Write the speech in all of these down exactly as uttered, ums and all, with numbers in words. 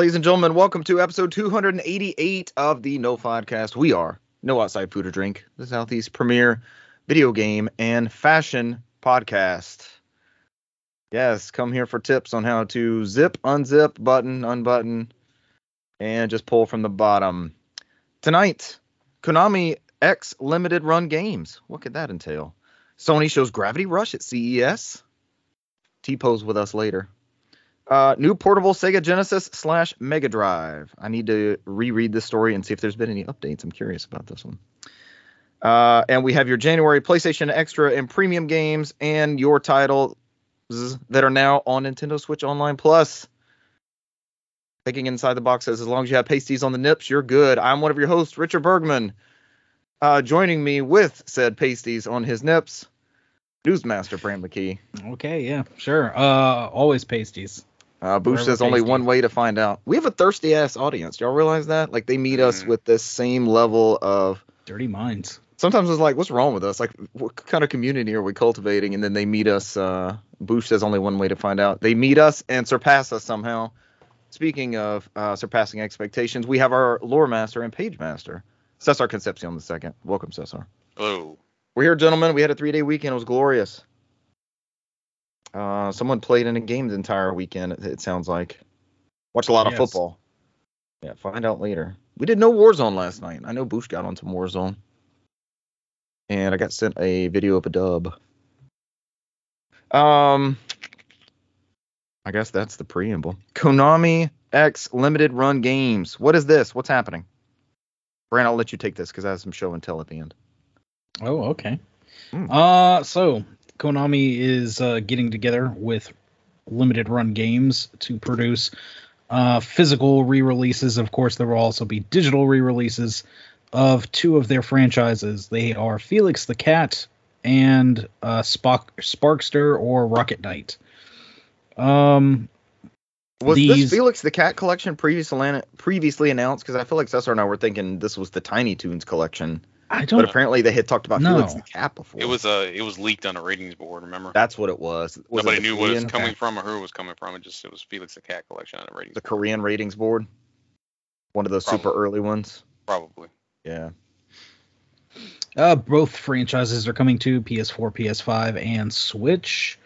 Ladies and gentlemen, welcome to episode two eighty-eight of the No Podcast. We are No Outside Food or Drink, the Southeast's premier video game and fashion podcast. Yes, come here for tips on how to zip, unzip, button, unbutton, and just pull from the bottom. Tonight, Konami X Limited Run Games. What could that entail? Sony shows Gravity Rush at C E S. T-pose with us later. Uh, new portable Sega Genesis slash Mega Drive. I need to reread this story and see if there's been any updates. I'm curious about this one. Uh, and we have your January PlayStation Extra and Premium games and your titles that are now on Nintendo Switch Online Plus. Thinking Inside the Box says, as long as you have pasties on the nips, you're good. I'm one of your hosts, Richard Bergman. Uh, joining me with said pasties on his nips, Newsmaster Bram McKee. Okay, yeah, sure. Uh, always pasties. Uh, Boosh says only one way to find out. We have a thirsty ass audience. Y'all realize that? Like, they meet us with this same level of dirty minds. Sometimes it's like, what's wrong with us? Like, what kind of community are we cultivating? And then they meet us. Uh, Boosh says only one way to find out. They meet us and surpass us somehow. Speaking of uh, surpassing expectations, we have our lore master and page master, Cesar Concepcion the second. Welcome, Cesar. Hello. We're here, gentlemen. We had a three day weekend. It was glorious. Uh, someone played in a game the entire weekend, it, it sounds like. Watched a lot yes. of football. Yeah, find out later. We did no Warzone last night. I know Boosh got on some Warzone. And I got sent a video of a dub. Um, I guess that's the preamble. Konami X Limited Run Games. What is this? What's happening? Brand, I'll let you take this because I have some show and tell at the end. Oh, okay. Mm. Uh, so... Konami is uh, getting together with Limited Run Games to produce uh, physical re-releases. Of course, there will also be digital re-releases of two of their franchises. They are Felix the Cat and uh, Spock, Sparkster or Rocket Knight. Um, was these... this Felix the Cat collection previously previously announced? Because I feel like Cesar and I were thinking this was the Tiny Toons collection. I don't. But apparently they had talked about no. Felix the Cat before. It was uh, it was leaked on a ratings board. Remember? That's what it was. was Nobody it knew what it was coming okay. from or who it was coming from. It just it was Felix the Cat collection on a ratings. The board. Korean ratings board. One of those Probably. super early ones. Probably. Yeah. Uh, both franchises are coming to P S four, P S five, and Switch.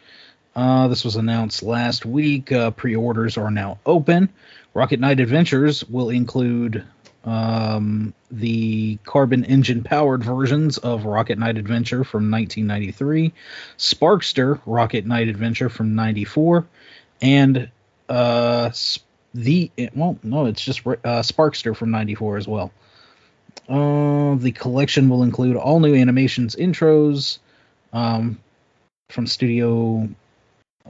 Uh, this was announced last week. Uh, pre-orders are now open. Rocket Knight Adventures will include. Um, the Carbon Engine powered versions of Rocket Knight Adventure from nineteen ninety-three, Sparkster Rocket Knight Adventure from ninety-four, and uh, the well, no, it's just uh, Sparkster from ninety-four as well. Uh, the collection will include all new animations, intros um, from Studio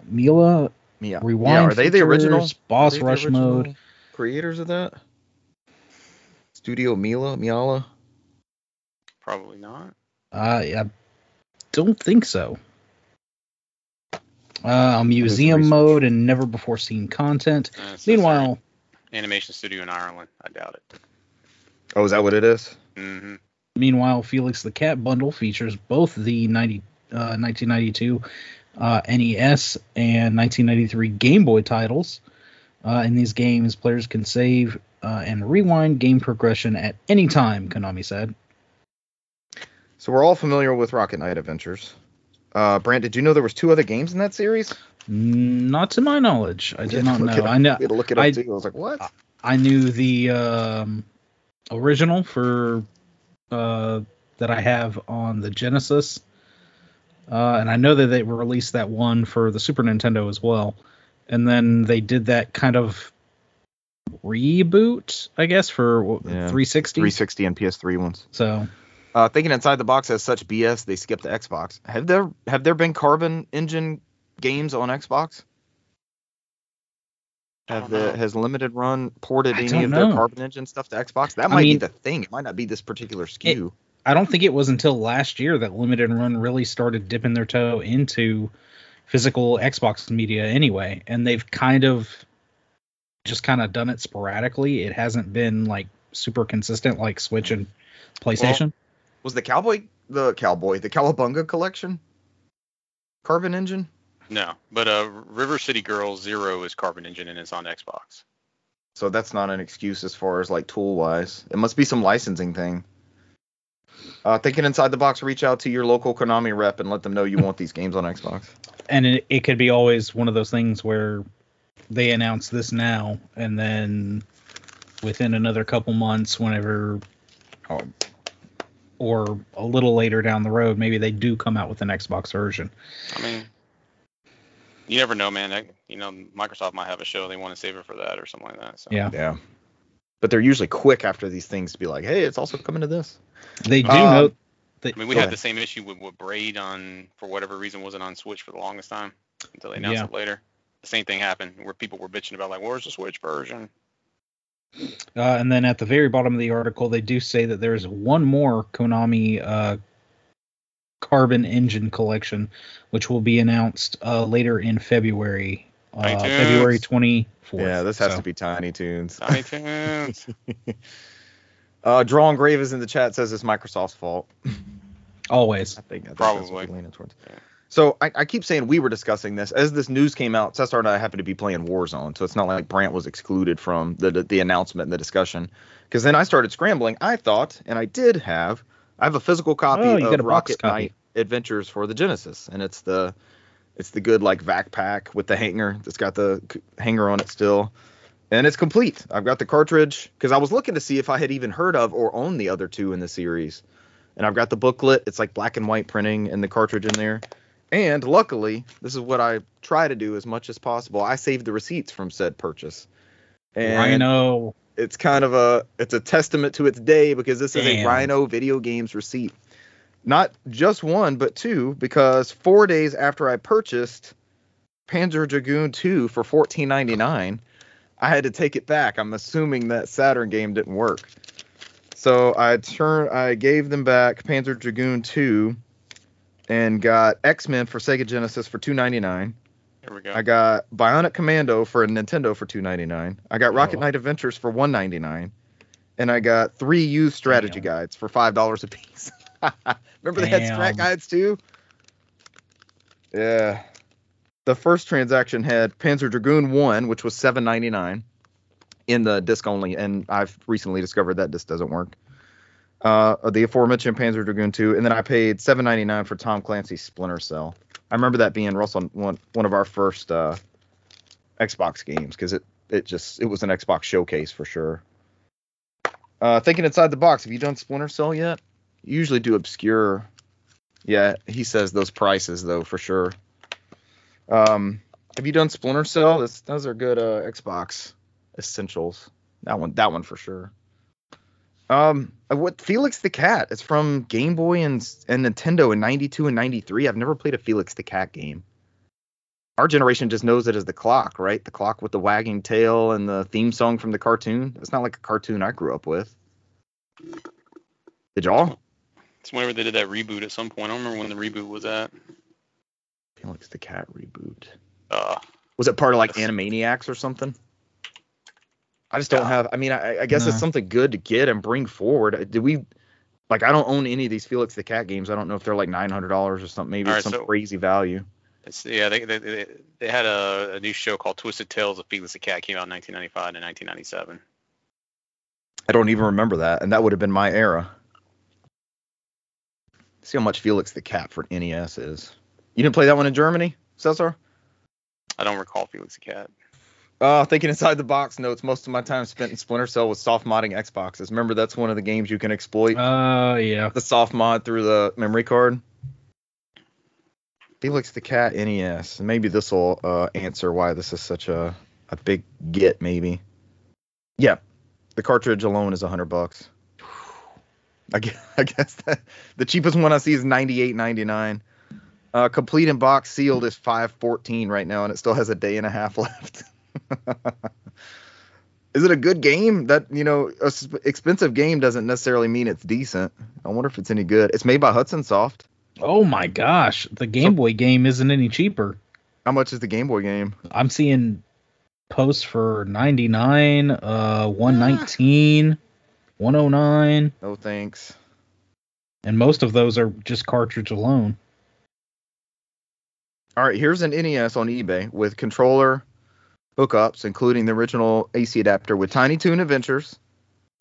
Mila. Yeah, Rewind yeah. Are features, they the original Boss Rush original mode creators of that? Studio Mila, Miala? Probably not. Uh, I don't think so. Uh, museum mode and never before seen content. Uh, so Meanwhile, animation studio in Ireland. I doubt it. Oh, is that what it is? Mm-hmm. Meanwhile, Felix the Cat bundle features both the ninety, uh, nineteen ninety-two uh, N E S and nineteen ninety-three Game Boy titles. Uh, in these games, players can save Uh, and rewind game progression at any time, Konami said. So we're all familiar with Rocket Knight Adventures. Uh, Brant, did you know there was two other games in that series? Not to my knowledge. I did not know. I know. We had to look it up, I, too. I was like, what? I knew the um, original for uh, that I have on the Genesis. Uh, and I know that they released that one for the Super Nintendo as well. And then they did that kind of reboot, I guess, for yeah. three sixty three sixty and P S three ones. So, uh, thinking Inside the Box has such B S, they skipped the Xbox. Have there have there been Carbon Engine games on Xbox? Have the know. Has Limited Run ported I any of know. their Carbon Engine stuff to Xbox? That might I mean, be the thing. It might not be this particular S K U. It, I don't think it was until last year that Limited Run really started dipping their toe into physical Xbox media anyway, and they've kind of just kind of done it sporadically. It hasn't been like super consistent like Switch and PlayStation. Well, was the Cowboy the Cowboy the Cowabunga collection Carbon Engine? No, but uh River City Girls Zero is Carbon Engine and it's on Xbox. So that's not an excuse as far as like tool wise. It must be some licensing thing. Uh, thinking inside the box, reach out to your local Konami rep and let them know you want these games on Xbox. And it, it could be always one of those things where they announce this now, and then within another couple months, whenever, oh. or a little later down the road, maybe they do come out with an Xbox version. I mean, you never know, man. I, you know, Microsoft might have a show. They want to save it for that or something like that. So. Yeah. Yeah. But they're usually quick after these things to be like, hey, it's also coming to this. They do um, know. That, I mean, we had ahead. the same issue with, with Braid on, for whatever reason, wasn't on Switch for the longest time until they announced yeah. it later. The same thing happened where people were bitching about, like, where's the Switch version? Uh, and then at the very bottom of the article, they do say that there's one more Konami uh, Carbon Engine collection, which will be announced uh, later in February. Uh, February twenty-fourth. Yeah, this has so. to be Tiny Toons. Tiny Toons. uh, Draw and Grave is in the chat, says it's Microsoft's fault. Always. I think, I think Probably. That's what we're leaning towards. Yeah. So I, I keep saying we were discussing this. As this news came out, Cesar and I happened to be playing Warzone, so it's not like Brant was excluded from the the, the announcement and the discussion. Because then I started scrambling. I thought, and I did have, I have a physical copy oh, of Rocket Knight Adventures for the Genesis, and it's the... It's the good, like, vac pack with the hanger that's got the hanger on it still. And it's complete. I've got the cartridge because I was looking to see if I had even heard of or owned the other two in the series. And I've got the booklet. It's like black and white printing and the cartridge in there. And luckily, this is what I try to do as much as possible. I saved the receipts from said purchase. And Rhino. It's kind of a it's a testament to its day because this Damn. is a Rhino Video Games receipt. Not just one, but two, because four days after I purchased Panzer Dragoon two for fourteen ninety-nine, I had to take it back. I'm assuming that Saturn game didn't work. So I turned, I gave them back Panzer Dragoon two and got X-Men for Sega Genesis for two ninety-nine. There we go. I got Bionic Commando for a Nintendo for two ninety-nine. I got Rocket oh. Knight Adventures for one ninety-nine. And I got three used strategy Damn. guides for five dollars a piece. Remember they Damn. had strat guides too? Yeah. The first transaction had Panzer Dragoon one, which was seven ninety-nine in the disc only, and I've recently discovered that disc doesn't work. Uh, the aforementioned Panzer Dragoon two, and then I paid seven ninety-nine for Tom Clancy's Splinter Cell. I remember that being Russell one one of our first uh, Xbox games because it it just it was an Xbox showcase for sure. Uh, thinking inside the box, have you done Splinter Cell yet? Usually do obscure. Yeah, he says those prices though for sure. Um, have you done Splinter Cell? That's, those are good uh, Xbox essentials. That one, that one for sure. Um, what Felix the Cat? It's from Game Boy and and Nintendo in ninety-two and ninety-three. I've never played a Felix the Cat game. Our generation just knows it as the clock, right? The clock with the wagging tail and the theme song from the cartoon. It's not like a cartoon I grew up with. Did y'all? It's whenever they did that reboot at some point. I don't remember when the reboot was at. Felix the Cat reboot. Uh, was it part of like Animaniacs or something? I just don't uh, have. I mean, I, I guess nah. it's something good to get and bring forward. Did we? Like, I don't own any of these Felix the Cat games. I don't know if they're like nine hundred dollars or something. Maybe right, it's some so, crazy value. Yeah, they they, they, they had a, a new show called Twisted Tales of Felix the Cat. It came out in nineteen ninety-five and nineteen ninety-seven. I don't even remember that, and that would have been my era. See how much Felix the Cat for N E S is. You didn't play that one in Germany, Cesar? I don't recall Felix the Cat. Uh, thinking inside the box notes, most of my time spent in Splinter Cell was soft modding Xboxes. Remember, that's one of the games you can exploit. Uh, yeah. The soft mod through the memory card. Felix the Cat N E S. Maybe this will uh, answer why this is such a, a big get, maybe. Yeah. The cartridge alone is one hundred bucks. I guess, I guess that the cheapest one I see is ninety-eight ninety-nine. Uh, complete in box sealed is five fourteen right now, and it still has a day and a half left. Is it a good game? That, you know, a sp- expensive game doesn't necessarily mean it's decent. I wonder if it's any good. It's made by Hudson Soft. Oh my gosh, the Game so, Boy game isn't any cheaper. How much is the Game Boy game? I'm seeing posts for ninety-nine, uh, one nineteen. Ah. one oh nine. No thanks. And most of those are just cartridge alone. All right, here's an N E S on eBay with controller, hookups, including the original A C adapter with Tiny Toon Adventures,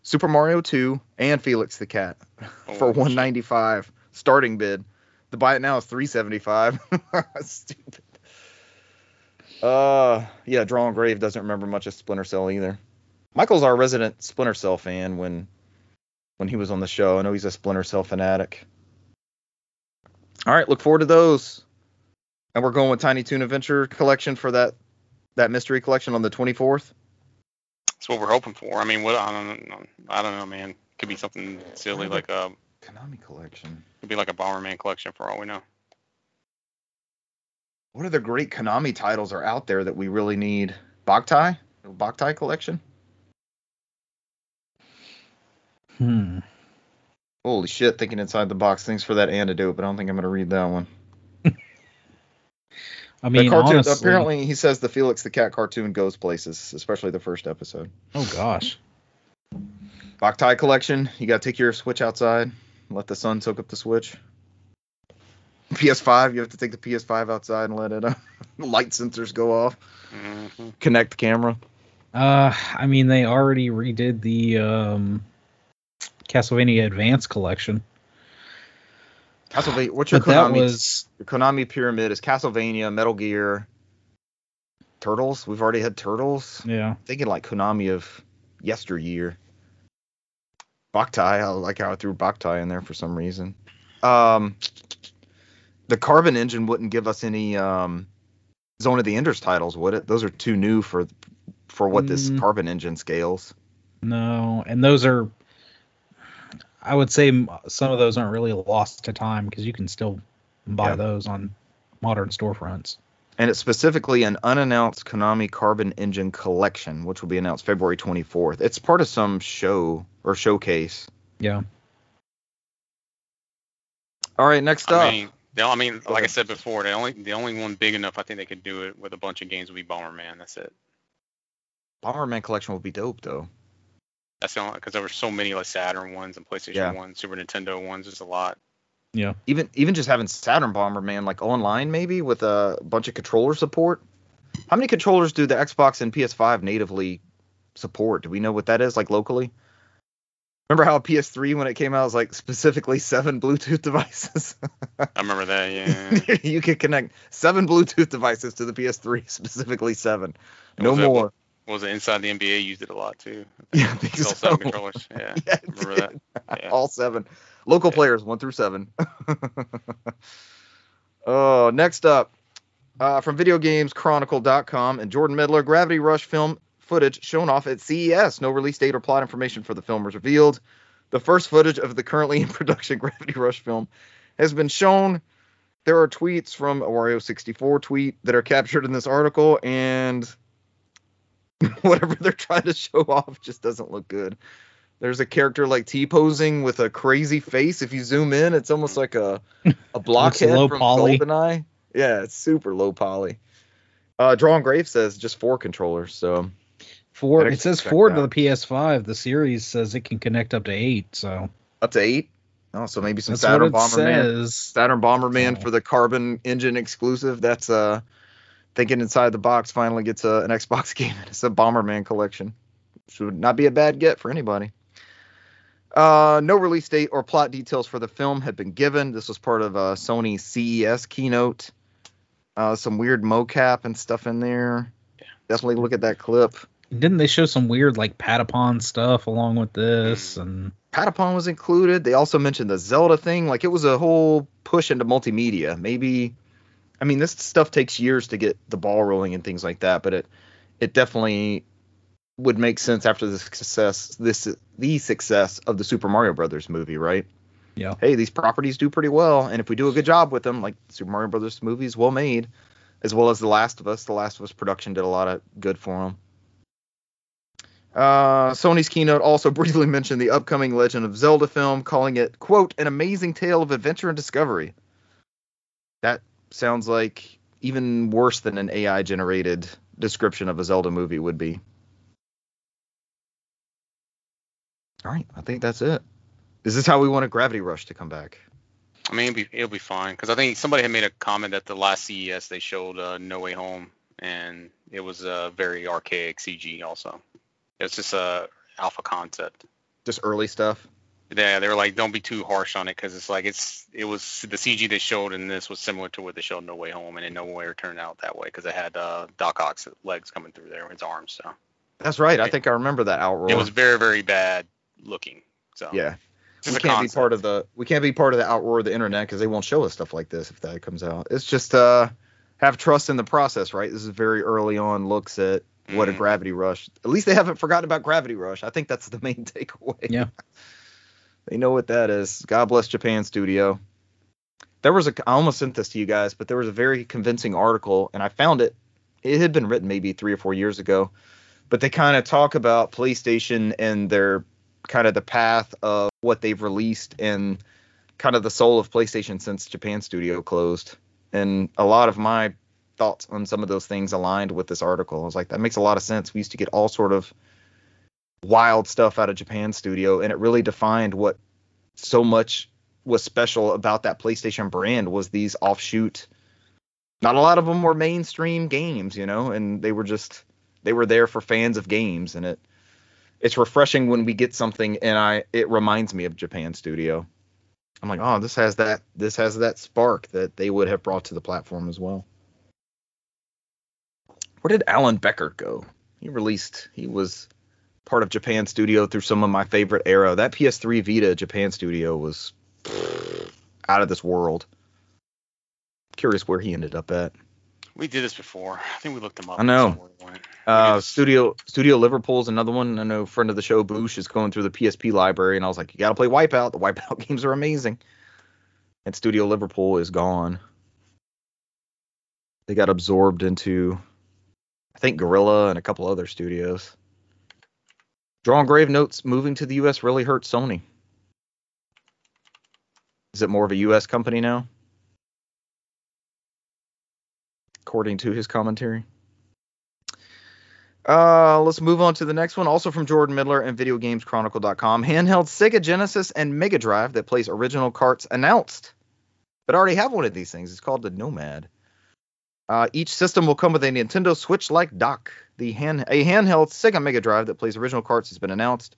Super Mario two, and Felix the Cat for one ninety-five starting bid. The buy it now is three seventy-five. Stupid. Uh, yeah, Draw and Grave doesn't remember much of Splinter Cell either. Michael's our resident Splinter Cell fan when when he was on the show. I know he's a Splinter Cell fanatic. All right, look forward to those. And we're going with Tiny Toon Adventure Collection for that that mystery collection on the twenty-fourth. That's what we're hoping for. I mean, what I don't know, I don't know, man. Could be something silly like a Konami collection. Could be like a Bomberman collection for all we know. What other great Konami titles are out there that we really need? Boktai? Boktai collection? Hmm. Holy shit, thinking inside the box. Thanks for that antidote, but I don't think I'm going to read that one. I mean, the cartoon, honestly, apparently he says the Felix the Cat cartoon goes places, especially the first episode. Oh, gosh. Boktai collection. You got to take your Switch outside. Let the sun soak up the Switch. P S five. You have to take the P S five outside and let it uh, light sensors go off. Mm-hmm. Connect the camera. Uh, I mean, they already redid the... Um... Castlevania Advance Collection. Castlevania, what's your Konami? Was, your Konami pyramid is Castlevania, Metal Gear, Turtles. We've already had Turtles. Yeah, I'm thinking like Konami of yesteryear. Boktai, I like how I threw Boktai in there for some reason. Um, the Carbon Engine wouldn't give us any um, Zone of the Enders titles, would it? Those are too new for for what mm. this Carbon Engine scales. No, and those are. I would say some of those aren't really lost to time because you can still buy yeah. those on modern storefronts. And it's specifically an unannounced Konami Carbon Engine collection, which will be announced February twenty-fourth. It's part of some show or showcase. Yeah. All right, next up. I mean, they, I mean like I said before, the only the only one big enough I think they could do it with a bunch of games would be Bomberman. That's it. Bomberman collection would be dope, though. That's not because there were so many like Saturn ones and PlayStation yeah. ones, Super Nintendo ones. There's a lot. Yeah. Even even just having Saturn Bomberman like online maybe with a bunch of controller support. How many controllers do the Xbox and P S five natively support? Do we know what that is like locally? Remember how P S three when it came out was like specifically seven Bluetooth devices? I remember that. Yeah. You could connect seven Bluetooth devices to the P S three, specifically seven. And no more. That- What was it Inside the N B A used it a lot too? Yeah, I think all so. Seven controllers. Yeah, yeah remember that? Yeah. All seven. Local yeah. players, one through seven. Oh, next up uh, from Video Games Chronicle dot com and Jordan Midler, Gravity Rush film footage shown off at C E S. No release date or plot information for the film was revealed. The first footage of the currently in production Gravity Rush film has been shown. There are tweets from a Wario sixty-four tweet that are captured in this article and. Whatever they're trying to show off just doesn't look good. There's a character like T-posing with a crazy face. If you zoom in, it's almost like a, a blockhead from poly. GoldenEye. Yeah, it's super low poly. Uh, Drawn Grave says just four controllers. So four. It says four out. To the P S five. The series says it can connect up to eight. So up to eight? Oh, so maybe some that's Saturn Bomberman. Saturn Bomberman oh. for the Carbon Engine exclusive. That's uh. Thinking Inside the Box finally gets a, an Xbox game. It's a Bomberman collection. Which would not be a bad get for anybody. Uh, no release date or plot details for the film have been given. This was part of uh, Sony's C E S keynote. Uh, some weird mocap and stuff in there. Yeah. Definitely look at that clip. Didn't they show some weird like Patapon stuff along with this? And Patapon was included. They also mentioned the Zelda thing. Like it was a whole push into multimedia. Maybe... I mean, this stuff takes years to get the ball rolling and things like that, but it it definitely would make sense after the success this the success of the Super Mario Brothers movie, right? Yeah. Hey, these properties do pretty well, and if we do a good job with them, like Super Mario Brothers movies, well made, as well as The Last of Us. The Last of Us production did a lot of good for them. Uh, Sony's keynote also briefly mentioned the upcoming Legend of Zelda film, calling it, quote, an amazing tale of adventure and discovery. That... sounds like even worse than an A I-generated description of a Zelda movie would be. All right, I think that's it. Is this how we want a Gravity Rush to come back? I mean, it'll be, it'll be fine, because I think somebody had made a comment at the last C E S they showed uh, No Way Home, and it was a very archaic C G also. It was just a alpha concept. Just early stuff? Yeah, they were like, don't be too harsh on it, because it's like, it's it was the C G they showed in this was similar to what they showed in No Way Home, and it nowhere turned out that way, because it had uh, Doc Ock's legs coming through there, his arms. So that's right. I think I remember that outroar. It was very, very bad looking. So yeah, we can't be part of the we can't be part of the outroar of the internet, because they won't show us stuff like this if that comes out. It's just uh, have trust in the process, right? This is very early on looks at what mm-hmm. a Gravity Rush. At least they haven't forgotten about Gravity Rush. I think that's the main takeaway. Yeah. They know what that is. God bless Japan Studio. There was a, I almost sent this to you guys, but there was a very convincing article, and I found it. It had been written maybe three or four years ago, but they kind of talk about PlayStation and their kind of the path of what they've released and kind of the soul of PlayStation since Japan Studio closed. And a lot of my thoughts on some of those things aligned with this article. I was like, that makes a lot of sense. We used to get all sort of wild stuff out of Japan Studio, and it really defined what so much was special about that PlayStation brand was these offshoot. Not a lot of them were mainstream games, you know, and they were just they were there for fans of games, and it it's refreshing when we get something and I it reminds me of Japan Studio. I'm like, oh, this has that this has that spark that they would have brought to the platform as well. Where did Alan Becker go? He released he was part of Japan Studio through some of my favorite era. That P S three Vita Japan Studio was pff, out of this world. Curious where he ended up at. We did this before. I think we looked him up. I know. Uh, Studio Studio Liverpool's another one. I know friend of the show, Boosh, is going through the P S P library, and I was like, you got to play Wipeout. The Wipeout games are amazing. And Studio Liverpool is gone. They got absorbed into, I think, Guerrilla and a couple other studios. Drawing grave notes, moving to the U S really hurt Sony. Is it more of a U S company now? According to his commentary. Uh, let's move on to the next one. Also from Jordan Midler and Video Games Chronicle dot com. Handheld Sega Genesis and Mega Drive that plays original carts announced. But I already have one of these things. It's called the Nomad. Uh, each system will come with a Nintendo Switch-like dock. The hand, a handheld Sega Mega Drive that plays original carts has been announced.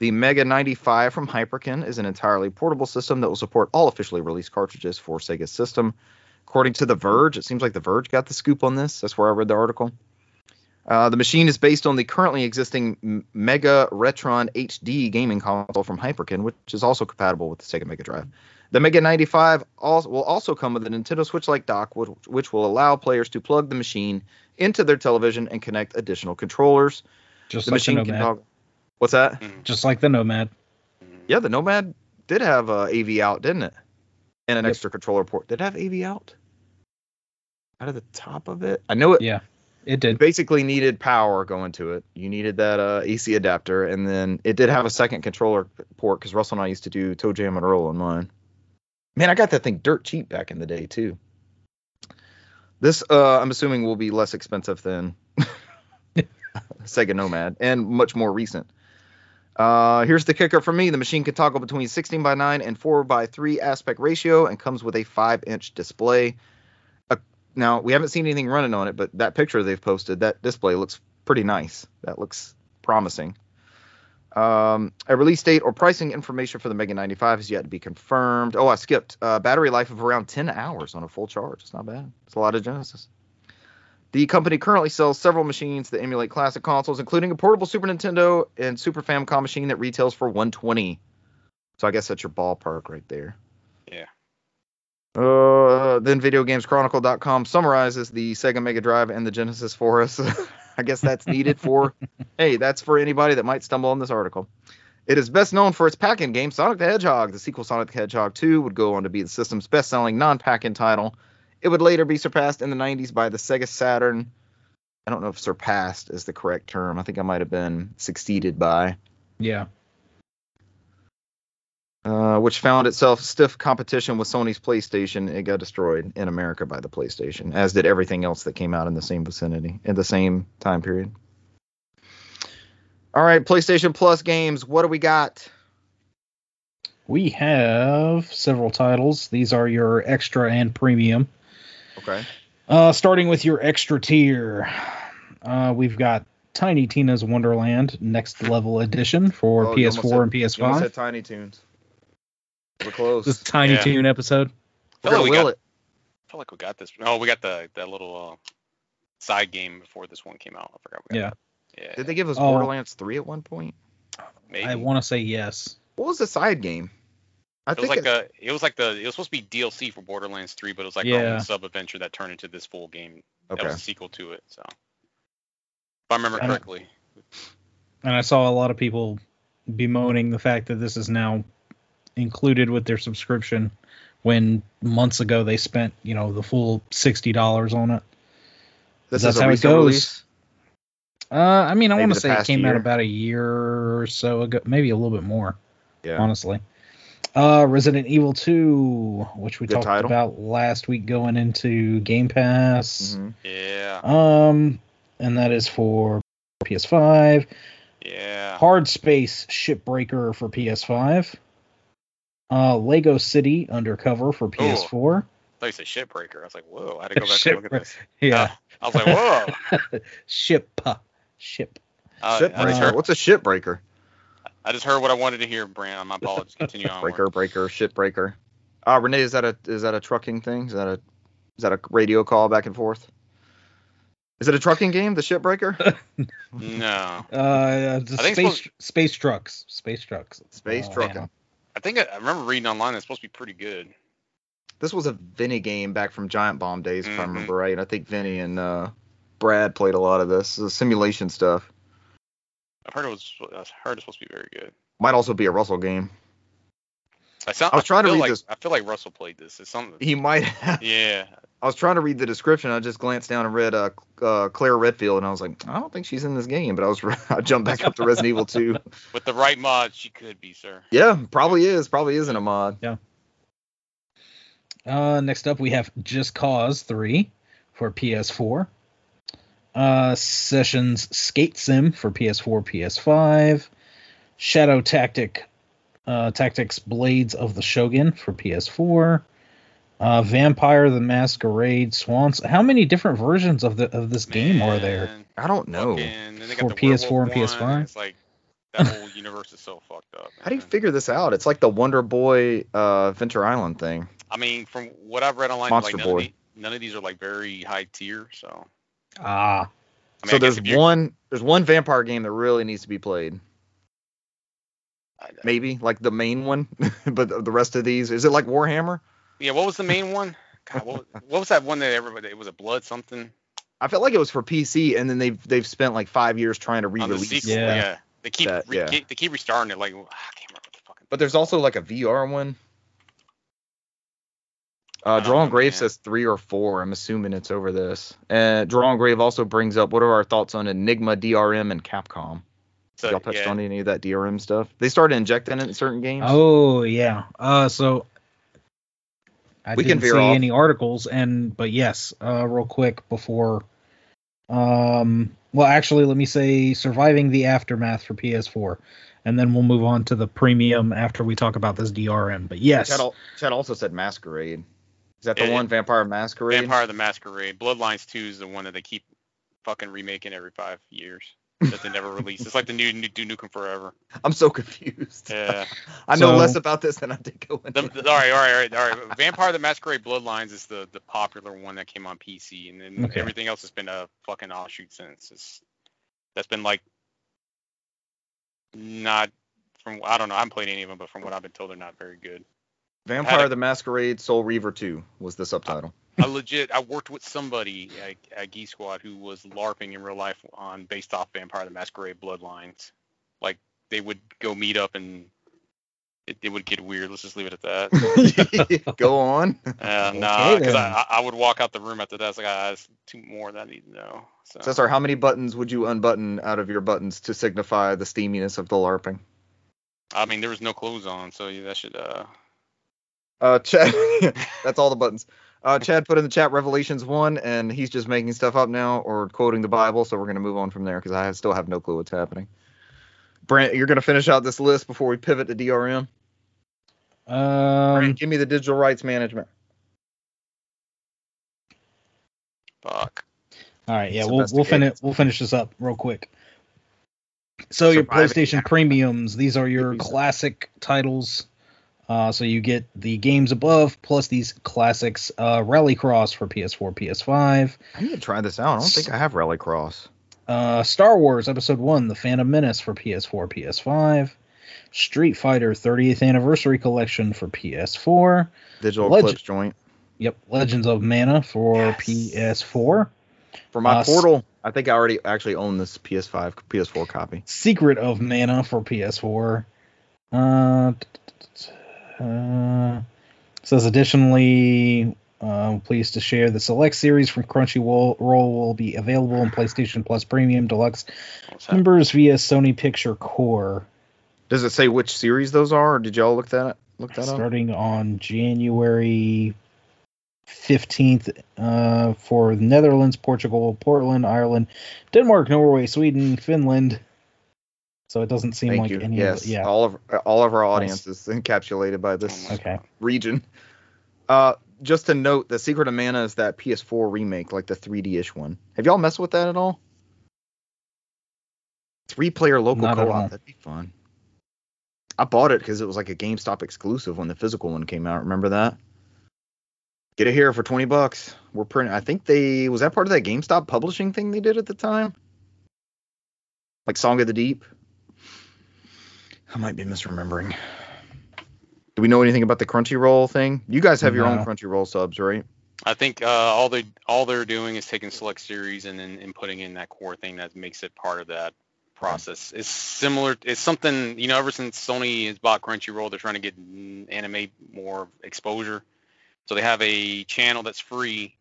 The Mega ninety-five from Hyperkin is an entirely portable system that will support all officially released cartridges for Sega's system. According to The Verge, it seems like The Verge got the scoop on this. That's where I read the article. Uh, the machine is based on the currently existing Mega Retron H D gaming console from Hyperkin, which is also compatible with the Sega Mega Drive. The Mega ninety-five also, will also come with a Nintendo Switch-like dock, which, which will allow players to plug the machine into their television and connect additional controllers. Just the like machine the Nomad. Can talk. What's that? Just like the Nomad. Yeah, the Nomad did have uh, A V out, didn't it? And an yep. extra controller port. Did it have A V out? Out of the top of it? I know it. Yeah, it did. It basically needed power going to it. You needed that uh, A C adapter, and then it did have a second controller port because Russell and I used to do Toe Jam and Roll on mine. Man, I got that thing dirt cheap back in the day, too. This, uh, I'm assuming, will be less expensive than Sega Nomad and much more recent. Uh, here's the kicker for me. The machine can toggle between sixteen by nine and four by three aspect ratio and comes with a five inch display. Uh, now, we haven't seen anything running on it, but that picture they've posted, that display looks pretty nice. That looks promising. Um, a release date or pricing information for the Mega ninety-five is yet to be confirmed. Oh, I skipped. Uh, battery life of around ten hours on a full charge. It's not bad. It's a lot of Genesis. The company currently sells several machines that emulate classic consoles, including a portable Super Nintendo and Super Famicom machine that retails for one hundred twenty dollars. So I guess that's your ballpark right there. Yeah. Uh, then Video Games Chronicle dot com summarizes the Sega Mega Drive and the Genesis for us. I guess that's needed for, hey, that's for anybody that might stumble on this article. It is best known for its pack-in game, Sonic the Hedgehog. The sequel, Sonic the Hedgehog two, would go on to be the system's best-selling non-pack-in title. It would later be surpassed in the nineties by the Sega Saturn. I don't know if surpassed is the correct term. I think I might have been succeeded by. Yeah. Uh, which found itself stiff competition with Sony's PlayStation. It got destroyed in America by the PlayStation, as did everything else that came out in the same vicinity, in the same time period. All right, PlayStation Plus games. What do we got? We have several titles. These are your extra and premium. Okay. Uh, starting with your extra tier, uh, we've got Tiny Tina's Wonderland Next Level Edition for oh, P S four and P S five. You almost said Tiny Toons. We're close. This Tiny yeah. Toon episode. I feel, like we got, it. I feel like we got this. No, we got the that little uh, side game before this one came out. I forgot. We got yeah. That. yeah. Did they give us oh, Borderlands three at one point? Maybe. I want to say yes. What was the side game? I it think was like it, a, it was like the it was supposed to be D L C for Borderlands three, but it was like yeah. a sub adventure that turned into this full game. Okay. That was a sequel to it. So, if I remember correctly. And I saw a lot of people bemoaning the fact that this is now included with their subscription, when months ago they spent, you know, the full sixty dollars on it. This is how it goes. Uh, I mean, I want to say it came out about a year or so ago, maybe a little bit more. Yeah. Honestly. Uh, Resident Evil two, which we Good talked title. about last week, going into Game Pass. Mm-hmm. Yeah. Um, and that is for P S five. Yeah. Hard Space Shipbreaker for P S five. Uh, Lego City Undercover for P S four. Ooh. I thought you said Shipbreaker. I was like, whoa, I had to go back and look at this. Yeah. Uh, I was like, whoa. Ship. Ship. Uh, Shipbreaker. Uh, What's a Shipbreaker? I just heard what I wanted to hear, Bram. My apologies. Continue on. Breaker, breaker, ship breaker. Uh, Renee, is that a is that a trucking thing? Is that a is that a radio call back and forth? Is it a trucking game, the ship breaker? No. Uh, space supposed, space trucks, space trucks, space uh, trucking. Man. I think I, I remember reading online. It's supposed to be pretty good. This was a Vinny game back from Giant Bomb days, mm-hmm. if I remember right. And I think Vinny and uh, Brad played a lot of this, this simulation stuff. I've heard it was. I heard it's supposed to be very good. Might also be a Russell game. I, sound, I was trying I to read like, this. I feel like Russell played this. It's something. He might have. Yeah. I was trying to read the description. I just glanced down and read uh, uh, Claire Redfield, and I was like, I don't think she's in this game. But I was. I jumped back up to Resident Evil two. With the right mod, she could be, sir. Yeah, probably is. Probably isn't a mod. Yeah. Uh, next up, we have Just Cause three for P S four. Uh, Sessions Skate Sim for P S four, P S five. Shadow Tactic, uh, Tactics Blades of the Shogun for P S four. Uh, Vampire the Masquerade Swans. How many different versions of the of this Man, game are there? I don't know. Fucking, for P S four and P S five. It's like that whole universe is so fucked up. Man. How do you figure this out? It's like the Wonder Boy uh, Venture Island thing. I mean, from what I've read online, like, none, of the, none of these are like very high tier, so. Ah, I mean, so there's one there's one vampire game that really needs to be played. Maybe like the main one, but the rest of these, is it like Warhammer? Yeah, what was the main one? God, what, what was that one that everybody? It was a blood something. I felt like it was for P C, and then they've they've spent like five years trying to re-release. The yeah. yeah, they keep that, re, yeah. they keep restarting it. Like I can't remember what the fucking. But there's also like a V R one. Uh, Draw on Grave says three or four. I'm assuming it's over this. Uh, Draw on Grave also brings up, what are our thoughts on Enigma, D R M, and Capcom? So, Y'all touched yeah. on any of that D R M stuff? They started injecting it in certain games. Oh, yeah. Uh, so I we didn't can see off. any articles, and but yes, uh, real quick before. Um, well, actually, let me say Surviving the Aftermath for P S four. And then we'll move on to the premium after we talk about this D R M. But yes. Chad, al- Chad also said Masquerade. Is that the it, one, Vampire Masquerade? Vampire the Masquerade. Bloodlines two is the one that they keep fucking remaking every five years that they never release. It's like the new, new Nukem Forever. I'm so confused. Yeah. I so, know less about this than I did going the, the, All right, all right, all right. All right. Vampire the Masquerade Bloodlines is the, the popular one that came on P C, and then okay. everything else has been a fucking offshoot since. It's, that's been like not from, I don't know, I haven't played any of them, but from what I've been told, they're not very good. Vampire a, the Masquerade Soul Reaver two was the subtitle. I, I legit, I worked with somebody at, at Geek Squad who was LARPing in real life on based off Vampire the Masquerade Bloodlines. Like, they would go meet up and it, it would get weird. Let's just leave it at that. Go on. Uh, nah, because okay, I, I would walk out the room after that. It's like, ah, there's two more that I need to know. So. Cesar, how many buttons would you unbutton out of your buttons to signify the steaminess of the LARPing? I mean, there was no clothes on, so yeah, that should... Uh, Uh, Chad, that's all the buttons. Uh, Chad put in the chat Revelations one, and he's just making stuff up now or quoting the Bible, so we're gonna move on from there because I still have no clue what's happening. Brent, you're gonna finish out this list before we pivot to D R M. Um, Brent, give me the digital rights management. All right, yeah, we'll we'll finish we'll finish this up real quick. So your PlayStation Premiums, these are your classic titles. Uh, so you get the games above plus these classics. Uh, Rallycross for P S four, P S five. I need to try this out. I don't think I have Rallycross. Uh, Star Wars Episode One: The Phantom Menace for P S four, P S five. Street Fighter thirtieth Anniversary Collection for P S four. Digital Leg- Eclipse Joint. Yep, Legends of Mana for yes. P S four. For my uh, Portal, I think I already actually own this P S five, P S four copy. Secret of Mana for P S four. Uh. Uh, says additionally, uh, pleased to share the select series from Crunchyroll will be available in PlayStation Plus Premium Deluxe members via Sony Picture Core. Does it say which series those are? Or did y'all look that look that Starting up? Starting on January fifteenth uh, for the Netherlands, Portugal, Portland, Ireland, Denmark, Norway, Sweden, Finland. So it doesn't seem Thank like you. any yes, of the, yeah. all of all of our audience nice. is encapsulated by this okay. region. Uh, just to note, the Secret of Mana is that P S four remake, like the three D-ish one. Have y'all messed with that at all? Three-player local Not co-op, that'd be fun. I bought it because it was like a GameStop exclusive when the physical one came out. Remember that? Get it here for twenty bucks. We're printing. I think they was that part of that GameStop publishing thing they did at the time, like Song of the Deep. I might be misremembering. Do we know anything about the Crunchyroll thing? You guys have no. your own Crunchyroll subs, right? I think uh, all they all they're doing is taking select series and then and putting in that core thing that makes it part of that process. It's similar. It's something, you know, ever since Sony has bought Crunchyroll, they're trying to get anime more exposure. So they have a channel that's free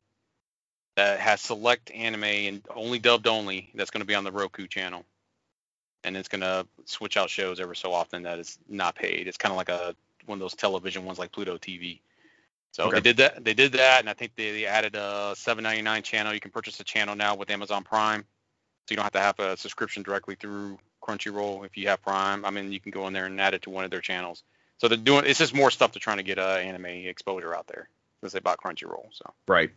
that has select anime and only dubbed only. That's going to be on the Roku channel. And it's going to switch out shows every so often that is not paid. It's kind of like a one of those television ones like Pluto T V. So okay. they did that. They did that, and I think they, they added a seven ninety-nine channel. You can purchase a channel now with Amazon Prime, so you don't have to have a subscription directly through Crunchyroll if you have Prime. I mean, you can go in there and add it to one of their channels. So they're doing. It's just more stuff to trying to get uh, anime exposure out there since they bought Crunchyroll. So right,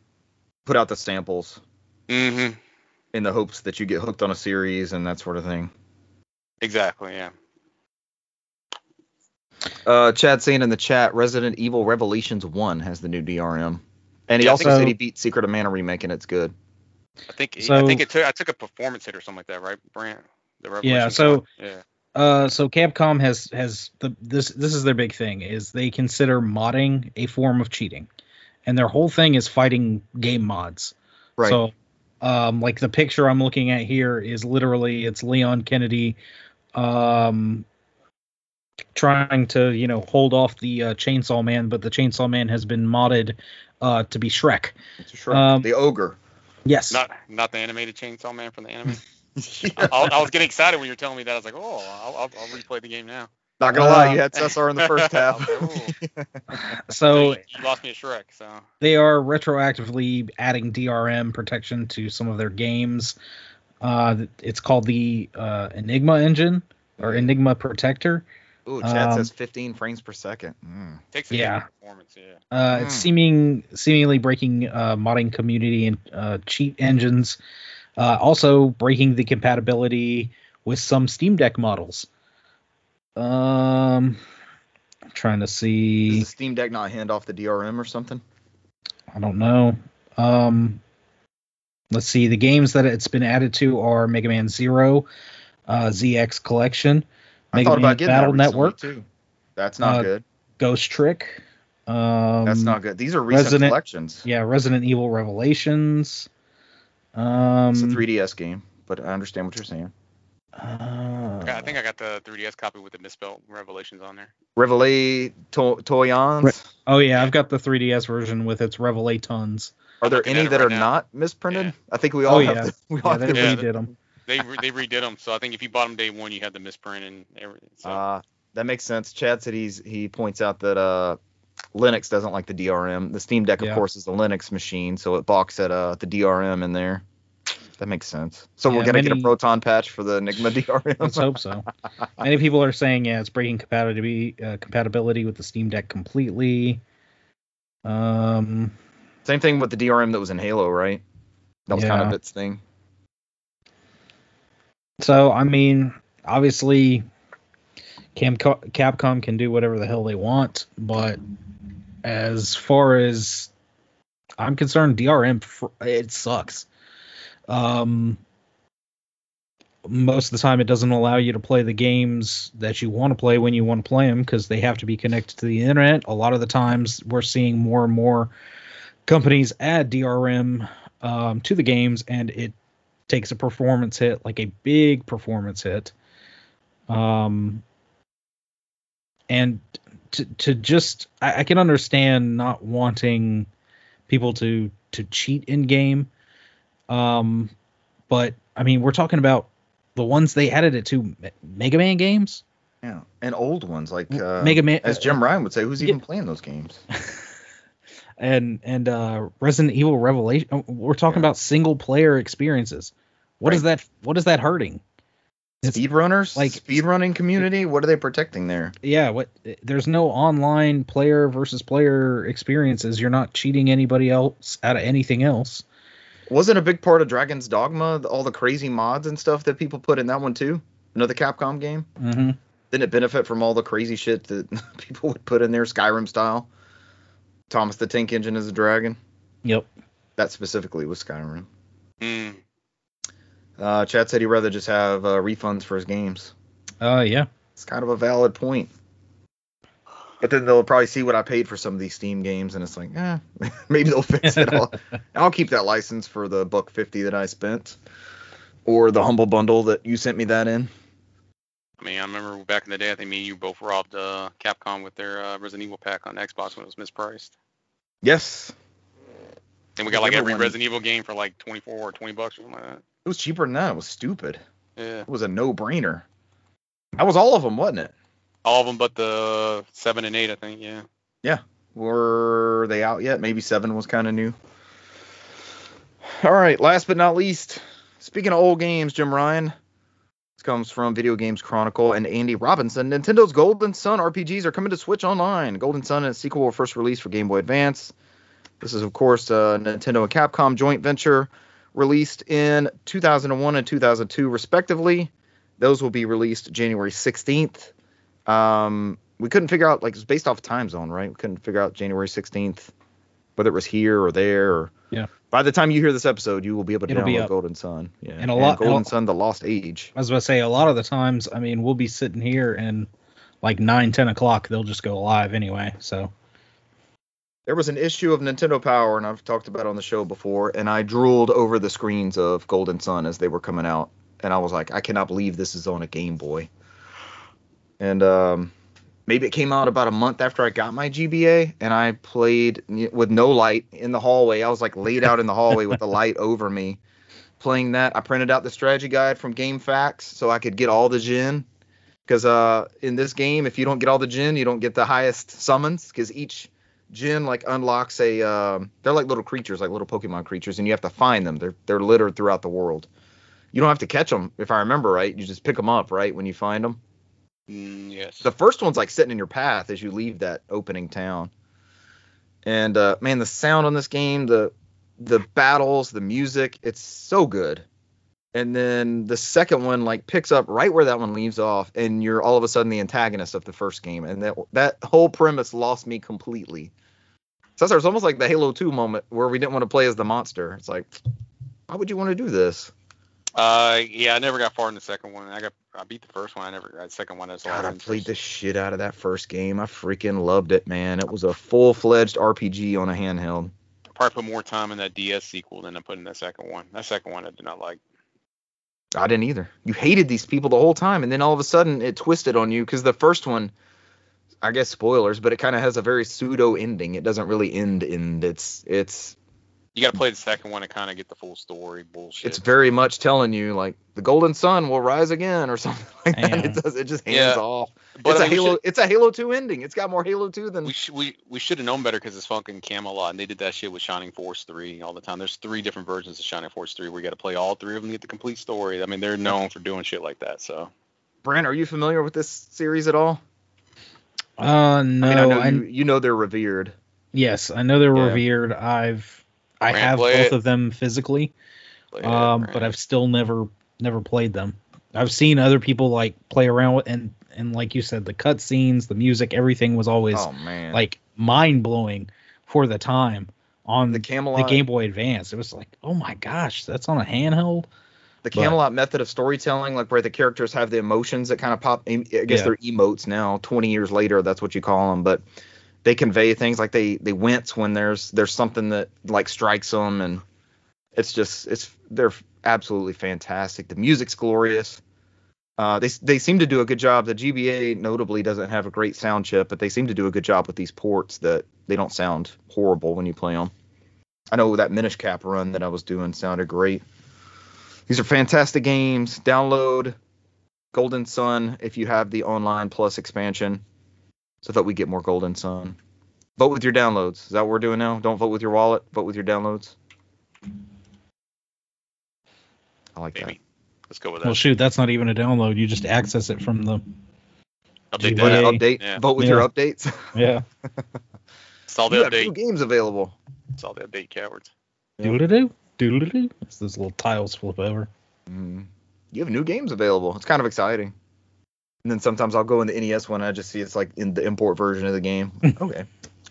put out the samples mm-hmm. in the hopes that you get hooked on a series and that sort of thing. Exactly, yeah. Uh, Chad saying in the chat, Resident Evil Revelations one has the new D R M, and he yeah, also so, said he beat Secret of Mana remake, and it's good. I think so, I think it took I took a performance hit or something like that, right, Brant? The yeah. So yeah. Uh, so Capcom has has the this this is their big thing is they consider modding a form of cheating, and their whole thing is fighting game mods. Right. So um, like the picture I'm looking at here is literally it's Leon Kennedy. Um, trying to, you know, hold off the uh, Chainsaw Man, but the Chainsaw Man has been modded uh, to be Shrek. It's Shrek. Um, the ogre. Yes. Not not the animated Chainsaw Man from the anime. yeah. I, I was getting excited when you were telling me that. I was like, oh, I'll, I'll, I'll replay the game now. Not gonna uh, lie, you had Cesar in the first half. so you, you lost me at Shrek. So they are retroactively adding D R M protection to some of their games. Uh, it's called the uh, Enigma Engine or Enigma Protector. Ooh, Chad um, says fifteen frames per second. Mm. Takes a yeah. performance, yeah. Uh, mm. It's seeming seemingly breaking uh, modding community and uh, cheat engines, uh, also breaking the compatibility with some Steam Deck models. Um, I'm trying to see. Does the Steam Deck not hand off the D R M or something? I don't know. Um. Let's see. The games that it's been added to are Mega Man Zero, uh, Z X Collection, Mega Man Battle Network. Too. That's not uh, good. Ghost Trick. Um, That's not good. These are recent Resident, collections. Yeah, Resident Evil Revelations. Um, it's a three D S game, but I understand what you're saying. Uh, I think I got the three D S copy with the misspelled Revelations on there. Revelate to- Toyons. Re- oh yeah, I've got the three D S version with its Revelatons. Are there any that right are now. not misprinted? Yeah. I think we all oh, have yeah. to, we all yeah, have they to redid yeah. them. They re- they redid them, so I think if you bought them day one, you had the misprint and everything. So. Uh, that makes sense. Chad said he's, he points out that uh, Linux doesn't like the D R M. The Steam Deck, yeah. of course, is a Linux machine, so it balks at uh, the D R M in there. That makes sense. So yeah, we're going to get a Proton patch for the Enigma D R M? Let's hope so. Many people are saying, yeah, it's breaking compatibility, uh, compatibility with the Steam Deck completely. Um... Same thing with the D R M that was in Halo, right? That was yeah. kind of its thing. So, I mean, obviously, Capcom can do whatever the hell they want, but as far as I'm concerned, D R M, it sucks. Um, most of the time, it doesn't allow you to play the games that you want to play when you want to play them because they have to be connected to the internet. A lot of the times, we're seeing more and more companies add D R M um, to the games, and it takes a performance hit, like a big performance hit. Um, and to to just, I, I can understand not wanting people to to cheat in game, um, but I mean, we're talking about the ones they added it to, Mega Man games. Yeah, and old ones like uh, Mega Man, as Jim uh, Ryan would say, who's yeah. even playing those games? And and uh, Resident Evil Revelation. We're talking yeah. about single player experiences. What right. is that? What is that hurting? Speedrunners, like speedrunning community. What are they protecting there? Yeah. What? There's no online player versus player experiences. You're not cheating anybody else out of anything else. Wasn't a big part of Dragon's Dogma all the crazy mods and stuff that people put in that one too? Another Capcom game. Mm-hmm. Didn't it benefit from all the crazy shit that people would put in there, Skyrim style? Thomas the Tank Engine is a dragon. Yep. That specifically was Skyrim. Mm. Uh, Chad said he'd rather just have uh, refunds for his games. Uh, yeah. It's kind of a valid point. But then they'll probably see what I paid for some of these Steam games, and it's like, eh, maybe they'll fix it all. I'll keep that license for the buck fifty that I spent, or the humble bundle that you sent me that in. I mean, I remember back in the day, I think me and you both robbed uh, Capcom with their uh, Resident Evil pack on Xbox when it was mispriced. Yes. And we got like every Resident Evil game for like twenty-four or twenty bucks or something like that. It was cheaper than that. It was stupid. Yeah. It was a no-brainer. That was all of them, wasn't it? All of them but the seven and eight, I think, yeah. Yeah. Were they out yet? Maybe seven was kind of new. All right, last but not least, speaking of old games, Jim Ryan... This comes from Video Games Chronicle and Andy Robinson. Nintendo's Golden Sun R P Gs are coming to Switch Online. Golden Sun and its sequel were first released for Game Boy Advance. This is, of course, a Nintendo and Capcom joint venture released in two thousand one and two thousand two, respectively. Those will be released January sixteenth. Um, we couldn't figure out, like, it's based off time zone, right? We couldn't figure out January sixteenth, whether it was here or there. Or yeah. By the time you hear this episode, you will be able to It'll download Golden Sun. Yeah. And, a lot, and Golden and a, Sun, The Lost Age. I was about to say, a lot of the times, I mean, we'll be sitting here and like nine, ten o'clock, they'll just go live anyway. So there was an issue of Nintendo Power, and I've talked about it on the show before, and I drooled over the screens of Golden Sun as they were coming out. And I was like, I cannot believe this is on a Game Boy. And um, maybe it came out about a month after I got my G B A, and I played with no light in the hallway. I was like laid out in the hallway with the light over me playing that. I printed out the strategy guide from GameFAQs so I could get all the gen, because uh, in this game, if you don't get all the gen, you don't get the highest summons, because each gen like unlocks a um, – they're like little creatures, like little Pokemon creatures, and you have to find them. They're, they're littered throughout the world. You don't have to catch them, if I remember right. You just pick them up, right, when you find them. Mm, yes. The first one's like sitting in your path as you leave that opening town. And uh, man, the sound on this game, the the battles, the music, it's so good. And then the second one like picks up right where that one leaves off, and you're all of a sudden the antagonist of the first game. And that that whole premise lost me completely. So it's almost like the Halo two moment where we didn't want to play as the monster. It's like, why would you want to do this? Uh, yeah, I never got far in the second one. I got I beat the first one. I never got the second one. That's God, I played the shit out of that first game. I freaking loved it, man. It was a full-fledged R P G on a handheld. I probably put more time in that D S sequel than I put in that second one. That second one I did not like. I didn't either. You hated these people the whole time, and then all of a sudden it twisted on you, because the first one, I guess spoilers, but it kind of has a very pseudo ending. It doesn't really end end. It's it's... You got to play the second one to kind of get the full story bullshit. It's very much telling you, like, the Golden Sun will rise again or something like Damn. that. It, does, it just hands yeah. off. But it's, I mean, a Halo, should, it's a Halo two ending. It's got more Halo two than... We sh- we, we should have known better, because it's fucking Camelot, and they did that shit with Shining Force three all the time. There's three different versions of Shining Force three where you got to play all three of them to get the complete story. I mean, they're known for doing shit like that, so... Brent, are you familiar with this series at all? Uh, no. I mean, I know I, you, you know they're revered. Yes, I know they're yeah. revered. I've... I Brand have both it. of them physically. Played um, it, right. But I've still never never played them. I've seen other people like play around with, and and like you said, the cutscenes, the music, everything was always oh, man. like mind blowing for the time on the Camelot, the Game Boy Advance. It was like, oh my gosh, that's on a handheld. The Camelot but, method of storytelling, like where the characters have the emotions that kind of pop. I guess yeah. they're emotes now. Twenty years later, that's what you call them, but they convey things like they they wince when there's there's something that like strikes them, and it's just it's they're absolutely fantastic. The music's glorious. Uh, they they seem to do a good job. The G B A notably doesn't have a great sound chip, but they seem to do a good job with these ports that they don't sound horrible when you play them. I know that Minish Cap run that I was doing sounded great. These are fantastic games. Download Golden Sun if you have the Online Plus expansion, so that we get more Golden Sun. Vote with your downloads. Is that what we're doing now? Don't vote with your wallet. Vote with your downloads. I like Maybe. that. Let's go with that. Well, shoot, that's not even a download. You just access it from the update. update. Yeah. Vote with yeah. your updates. Yeah. It's all the you update. Have two games available. It's all the update, cowards. Doodle doo, doodle doo. It's those little tiles flip over. Mm. You have new games available. It's kind of exciting. And then sometimes I'll go in the N E S one and I just see it's like in the import version of the game. Okay.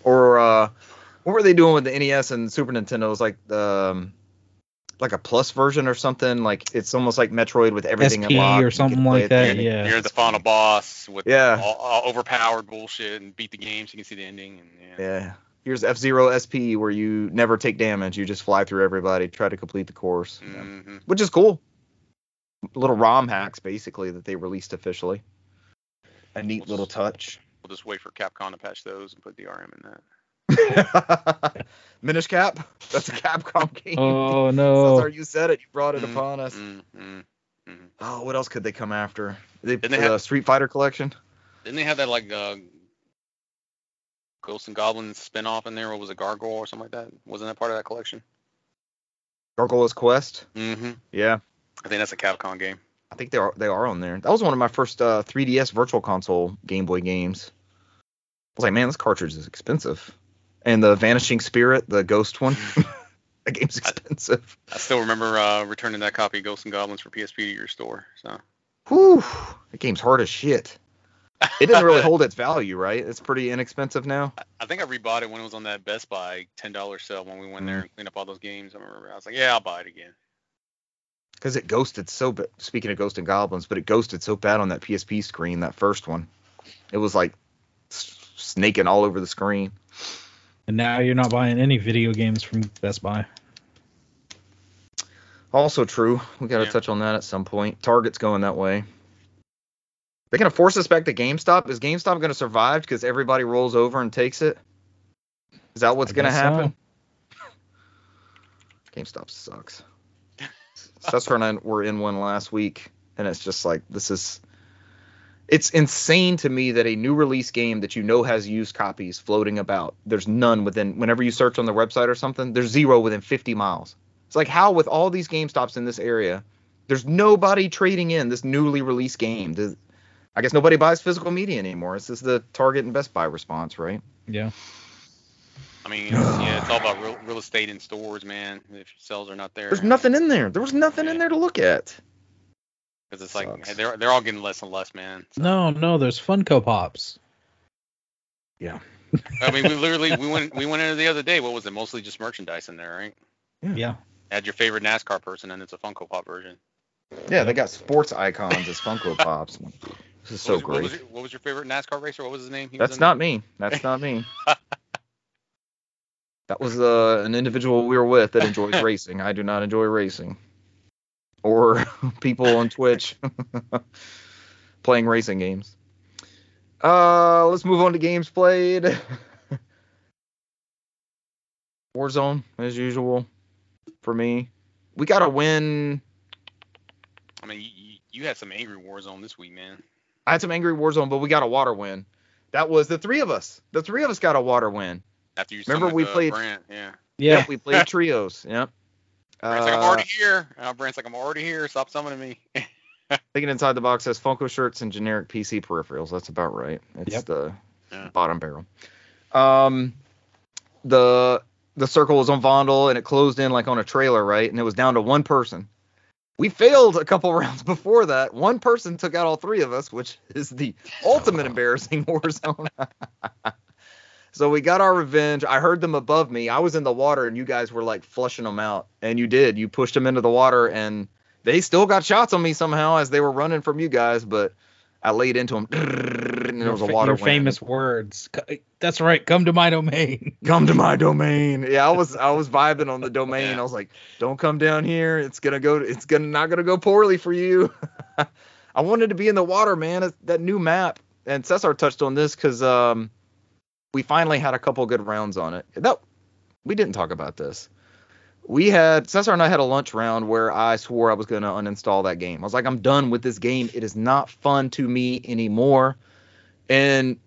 Or uh, what were they doing with the N E S and Super Nintendo? It was like the. Um, like a plus version or something, like it's almost like Metroid with everything S P unlocked or something like that. You're, yeah, you're the final boss with yeah. all, all overpowered bullshit and beat the game so you can see the ending. And yeah. yeah, here's F-Zero S P where you never take damage, you just fly through everybody, try to complete the course, mm-hmm. yeah. which is cool. Little ROM hacks basically that they released officially. A neat we'll little just, touch. We'll just wait for Capcom to patch those and put the R M in that. Minish Cap? That's a Capcom game. Oh no! Cesar, you said it. You brought it mm, upon us. Mm, mm, mm. Oh, what else could they come after? They, didn't they have uh, Street Fighter Collection? Didn't they have that like uh, Ghosts and Goblins spinoff in there? Or was it Gargoyle or something like that? Wasn't that part of that collection? Gargoyle's Quest. Mm-hmm. Yeah. I think that's a Capcom game. I think they are. They are on there. That was one of my first uh, three D S Virtual Console Game Boy games. I was like, man, this cartridge is expensive. And the Vanishing Spirit, the ghost one, that game's expensive. I, I still remember uh, returning that copy of Ghosts and Goblins for P S P to your store. So, whew, that game's hard as shit. It doesn't really hold its value, right? It's pretty inexpensive now. I, I think I rebought it when it was on that Best Buy ten dollars sale when we went mm-hmm. there and cleaned up all those games. I remember I was like, yeah, I'll buy it again. Because it ghosted so bad. Speaking of Ghosts and Goblins, but it ghosted so bad on that P S P screen, that first one. It was like snaking all over the screen. And now you're not buying any video games from Best Buy. Also true. We got to yeah. touch on that at some point. Target's going that way. They're going to force us back to GameStop. Is GameStop going to survive because everybody rolls over and takes it? Is that what's going to happen? So. GameStop sucks. Cesar and I were in one last week, and it's just like, this is... It's insane to me that a new release game that you know has used copies floating about, there's none within, whenever you search on their website or something, there's zero within fifty miles. It's like, how with all these GameStops in this area, there's nobody trading in this newly released game? Does, I guess nobody buys physical media anymore. This is the Target and Best Buy response, right? Yeah. I mean, yeah, it's all about real, real estate in stores, man. If sales are not there. There's nothing in there. There was nothing yeah. in there to look at. Because it's like, hey, they're they're all getting less and less, man. So. No, no, there's Funko Pops. Yeah. I mean, we literally, we went we went in the other day. What was it? Mostly just merchandise in there, right? Yeah. yeah. Add your favorite NASCAR person, and it's a Funko Pop version. Yeah, they got sports icons as Funko Pops. This is so what was, great. What was, your, what was your favorite NASCAR racer? What was his name? He That's was not there? me. That's not me. That was uh, an individual we were with that enjoys racing. I do not enjoy racing. Or people on Twitch playing racing games. Uh, let's move on to games played. Warzone, as usual, for me. We got to win. I mean, you, you had some angry Warzone this week, man. I had some angry Warzone, but we got a water win. That was the three of us. The three of us got a water win. After you remember, we played. Brand, yeah. yeah, yeah, we played trios. Yep. Brandt's like, I'm already here. Uh, Brandt's like, I'm already here. Stop summoning me. Thinking Inside the Box has Funko shirts and generic P C peripherals. That's about right. It's yep. the yeah. bottom barrel. Um, the the circle was on Vondel and it closed in like on a trailer, right? And it was down to one person. We failed a couple rounds before that. One person took out all three of us, which is the ultimate embarrassing Warzone. So we got our revenge. I heard them above me. I was in the water, and you guys were, like, flushing them out. And you did. You pushed them into the water, and they still got shots on me somehow as they were running from you guys. But I laid into them, and there was a water Your famous wind. Words. That's right. Come to my domain. Come to my domain. Yeah, I was I was vibing on the domain. I was like, don't come down here. It's gonna go. It's gonna not going to go poorly for you. I wanted to be in the water, man. It's that new map. And Cesar touched on this because um. we finally had a couple good rounds on it. That, we didn't talk about this. We had, Cesar and I had a lunch round where I swore I was going to uninstall that game. I was like, I'm done with this game. It is not fun to me anymore. And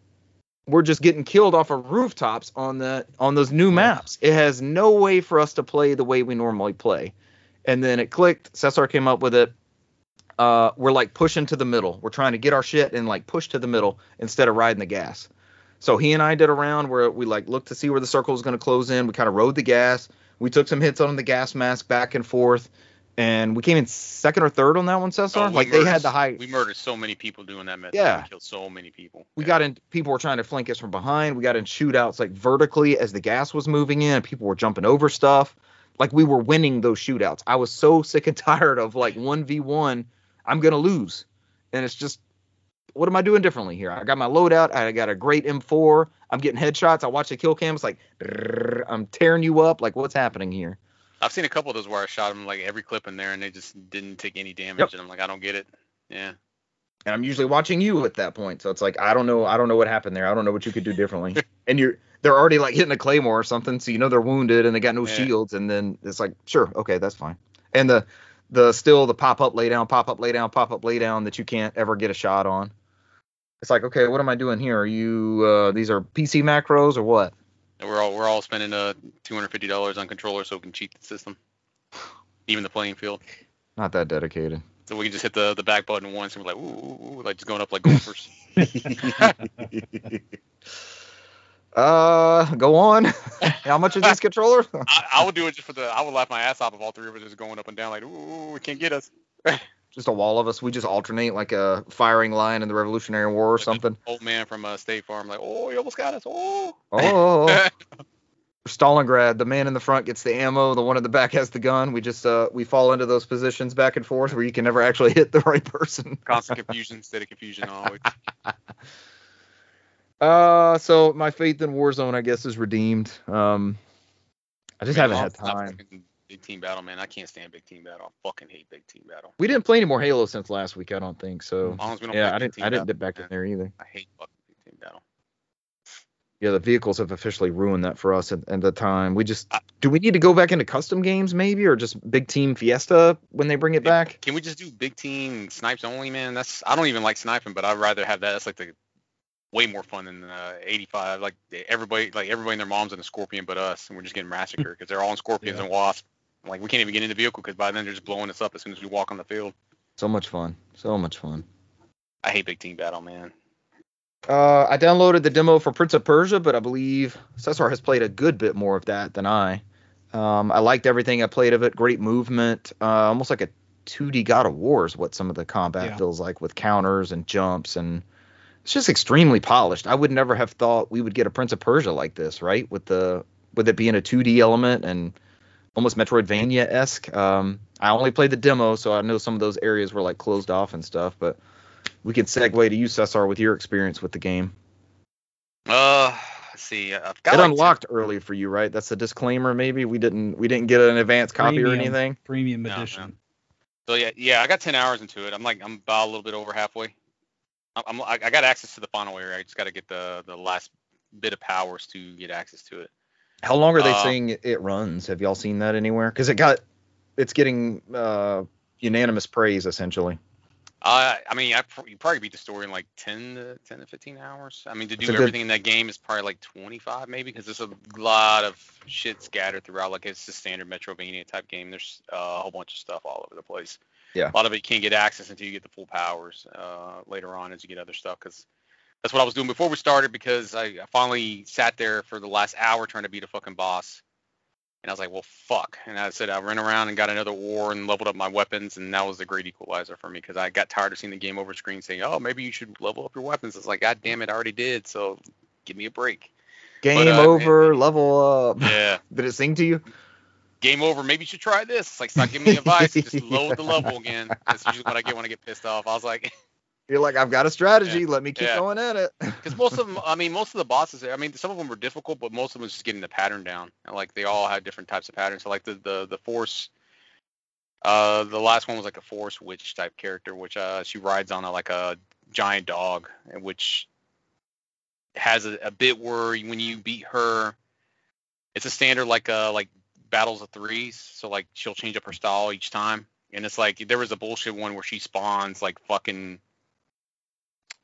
we're just getting killed off of rooftops on the on those new maps. It has no way for us to play the way we normally play. And then it clicked. Cesar came up with it. Uh, we're like pushing to the middle. We're trying to get our shit and like push to the middle instead of riding the gas. So he and I did a round where we like looked to see where the circle was going to close in. We kind of rode the gas. We took some hits on the gas mask back and forth, and we came in second or third on that one, Cesar. Oh, like murdered, they had the high. We murdered so many people doing that method. Yeah, we killed so many people. We yeah. got in. People were trying to flank us from behind. We got in shootouts like vertically as the gas was moving in. People were jumping over stuff. Like we were winning those shootouts. I was so sick and tired of like one v one. I'm gonna lose, and it's just. What am I doing differently here? I got my loadout. I got a great M four. I'm getting headshots. I watch the kill cam. It's like, I'm tearing you up. Like, what's happening here? I've seen a couple of those where I shot them, like, every clip in there, and they just didn't take any damage. Yep. And I'm like, I don't get it. Yeah. And I'm usually watching you at that point. So it's like, I don't know. I don't know what happened there. I don't know what you could do differently. And you're they're already, like, hitting a claymore or something. So you know they're wounded and they got no yeah. shields. And then it's like, sure, okay, that's fine. And the, the still the pop-up, lay-down, pop-up, lay-down, pop-up, lay-down that you can't ever get a shot on. It's like, okay, what am I doing here? Are you uh, these are P C macros or what? We're all we're all spending uh two hundred fifty dollars on controllers so we can cheat the system, even the playing field. Not that dedicated. So we can just hit the, the back button once and we're like, ooh, ooh, ooh, like just going up like golfers. uh, go on. How much is this controller? I, I would do it just for the. I would laugh my ass off if all three of us just going up and down like, ooh, it can't get us. Just a wall of us. We just alternate like a firing line in the Revolutionary War or like something. Old man from uh, State Farm, like, oh, you almost got us. Oh. Oh. Stalingrad, the man in the front gets the ammo. The one in the back has the gun. We just uh, we fall into those positions back and forth where you can never actually hit the right person. Constant confusion instead of confusion always. Uh, so my faith in Warzone, I guess, is redeemed. Um, I just man, haven't had time. Big Team Battle, man. I can't stand Big Team Battle. I fucking hate Big Team Battle. We didn't play any more Halo since last week, I don't think. So don't yeah, I didn't. I didn't Battle, get back man. in there either. I hate fucking Big Team Battle. Yeah, the vehicles have officially ruined that for us at, at the time. We just I, do we need to go back into custom games maybe, or just Big Team Fiesta when they bring it man, back? Can we just do Big Team Snipes only, man? That's I don't even like sniping, but I'd rather have that. That's like the way more fun than uh, eighty-five. Like everybody, like everybody and their mom's in a Scorpion, but us, and we're just getting massacred because they're all in Scorpions yeah. and Wasps. Like, we can't even get in the vehicle because by then they're just blowing us up as soon as we walk on the field. So much fun. So much fun. I hate Big Team Battle, man. Uh, I downloaded the demo for Prince of Persia, but I believe Cesar has played a good bit more of that than I. Um, I liked everything I played of it. Great movement. Uh, almost like a two D God of War is what some of the combat yeah. feels like with counters and jumps. And it's just extremely polished. I would never have thought we would get a Prince of Persia like this, right? With, the, with it being a two D element and almost Metroidvania-esque. Um, I only played the demo, so I know some of those areas were like closed off and stuff, but we can segue to you, Cesar, with your experience with the game. Uh, let's see. I've got it like unlocked ten- early for you, right? That's a disclaimer, maybe? We didn't we didn't get an advanced copy premium, or anything? Premium edition. No, no. So, yeah, yeah, I got ten hours into it. I'm like, I'm about a little bit over halfway. I'm, I'm, I got access to the final area. I just got to get the, the last bit of powers to get access to it. How long are they uh, saying it runs? Have y'all seen that anywhere? Because it got, it's getting uh, unanimous praise essentially. Uh, I mean, I pr- you probably beat the story in like ten to fifteen hours. I mean, to do That's everything good... in that game is probably like twenty-five maybe, because there's a lot of shit scattered throughout. Like it's the standard Metroidvania type game. There's uh, a whole bunch of stuff all over the place. Yeah. A lot of it you can't get access until you get the full powers uh, later on as you get other stuff because. That's what I was doing before we started because I finally sat there for the last hour trying to beat a fucking boss. And I was like, well, fuck. And I said, I ran around and got another war and leveled up my weapons. And that was the great equalizer for me because I got tired of seeing the game over screen saying, oh, maybe you should level up your weapons. It's like, God damn it, I already did. So give me a break. Game but, uh, over, and, level up. Yeah. Did it sing to you? Game over. Maybe you should try this. It's like, stop giving me advice. Just load the level again. That's usually what I get when I get pissed off. I was like, you're like, I've got a strategy. Yeah. Let me keep yeah. going at it. Because most of them, I mean, most of the bosses, I mean, some of them were difficult, but most of them was just getting the pattern down. And like, they all had different types of patterns. So like the the the force, uh, the last one was like a force witch type character, which uh, she rides on a, like a giant dog, which has a, a bit where when you beat her, it's a standard like uh like. battles of threes, so like she'll change up her style each time, and it's like there was a bullshit one where she spawns like fucking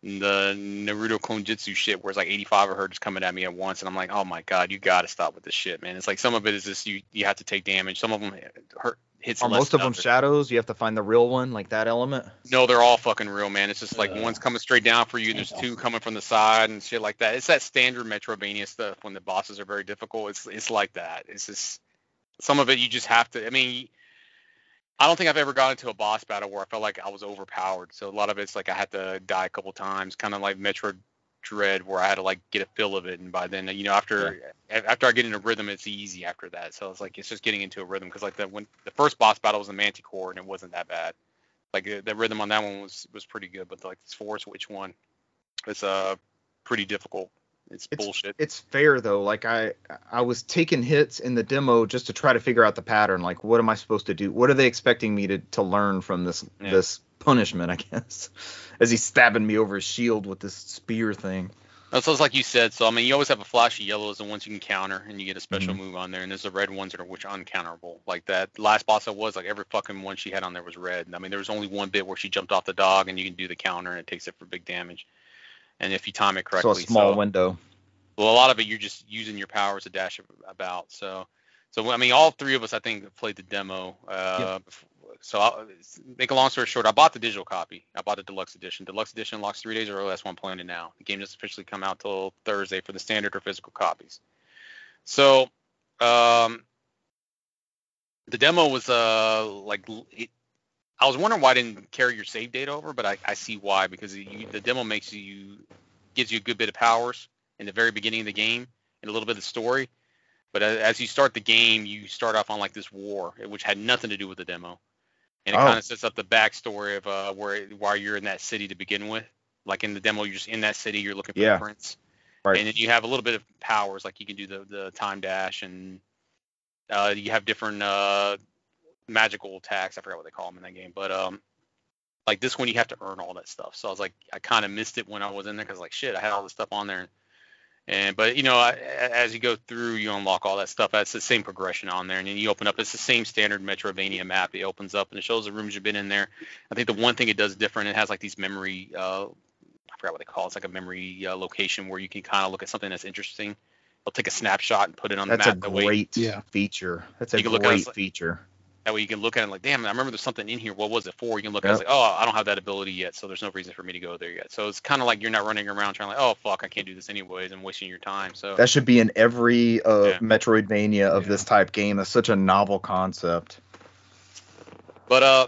the Naruto Konjutsu shit where it's like eighty-five of her just coming at me at once, and I'm like, oh my god, you gotta stop with this shit, man. It's like some of it is just you you have to take damage, some of them hurt hits, are most of them shadows, you have to find the real one, like that element. No, they're all fucking real, man. It's just like uh, one's coming straight down for you, there's two coming from the side and shit like that. It's that standard Metroidvania stuff when the bosses are very difficult. It's it's like that. It's just some of it you just have to, I mean, I don't think I've ever gotten into a boss battle where I felt like I was overpowered. So a lot of it's like I had to die a couple times, kind of like Metroid Dread where I had to like get a feel of it. And by then, you know, after yeah. after I get in a rhythm, it's easy after that. So it's like, it's just getting into a rhythm. Because like the, when, the first boss battle was a Manticore and it wasn't that bad. Like the rhythm on that one was, was pretty good. But like this Force Witch one, it's uh, pretty difficult. It's, it's bullshit. It's fair though. Like I, I was taking hits in the demo just to try to figure out the pattern. Like, what am I supposed to do? What are they expecting me to, to learn from this yeah. this punishment? I guess as he's stabbing me over his shield with this spear thing. So it's like you said. So I mean, you always have a flash of yellows, and once you can counter, and you get a special mm-hmm. move on there. And there's the red ones that are which uncounterable. Like that last boss I was like every fucking one she had on there was red. I mean, there was only one bit where she jumped off the dog, and you can do the counter, and it takes it for big damage. And if you time it correctly, so a small so, window. Well, a lot of it you're just using your powers to dash about. So, so I mean, all three of us I think played the demo. Uh, yeah. So, I'll, make a long story short, I bought the digital copy. I bought the deluxe edition. Deluxe edition unlocks three days early. That's why I'm playing it now. The game doesn't officially come out till Thursday for the standard or physical copies. So, um, the demo was uh like. It, I was wondering why I didn't carry your save data over, but I, I see why, because you, the demo makes you gives you a good bit of powers in the very beginning of the game and a little bit of the story. But as you start the game, you start off on like this war, which had nothing to do with the demo, and it oh. kind of sets up the backstory of uh, where why you're in that city to begin with. Like in the demo, you're just in that city, you're looking for yeah. the prince, right. And then you have a little bit of powers, like you can do the the time dash, and uh, you have different. Uh, magical attacks, I forgot what they call them in that game, but um like this one you have to earn all that stuff. So I was like, I kind of missed it when I was in there because like shit, I had all this stuff on there, and but you know, I, as you go through you unlock all that stuff. That's the same progression on there, and then you open up, it's the same standard Metroidvania map. It opens up and it shows the rooms you've been in there. I think the one thing it does different, it has like these memory uh I forgot what they call it. It's like a memory uh, location where you can kind of look at something that's interesting. It'll take a snapshot and put it on that's the map. That's a great yeah. feature. That's a great at, feature. That way you can look at it and like, damn, I remember there's something in here. What was it for? You can look yep. at it like, oh, I don't have that ability yet, so there's no reason for me to go there yet. So it's kind of like you're not running around trying like, oh, fuck, I can't do this anyways. I'm wasting your time. So that should be in every uh, yeah. Metroidvania of yeah. this type game. That's such a novel concept. But uh,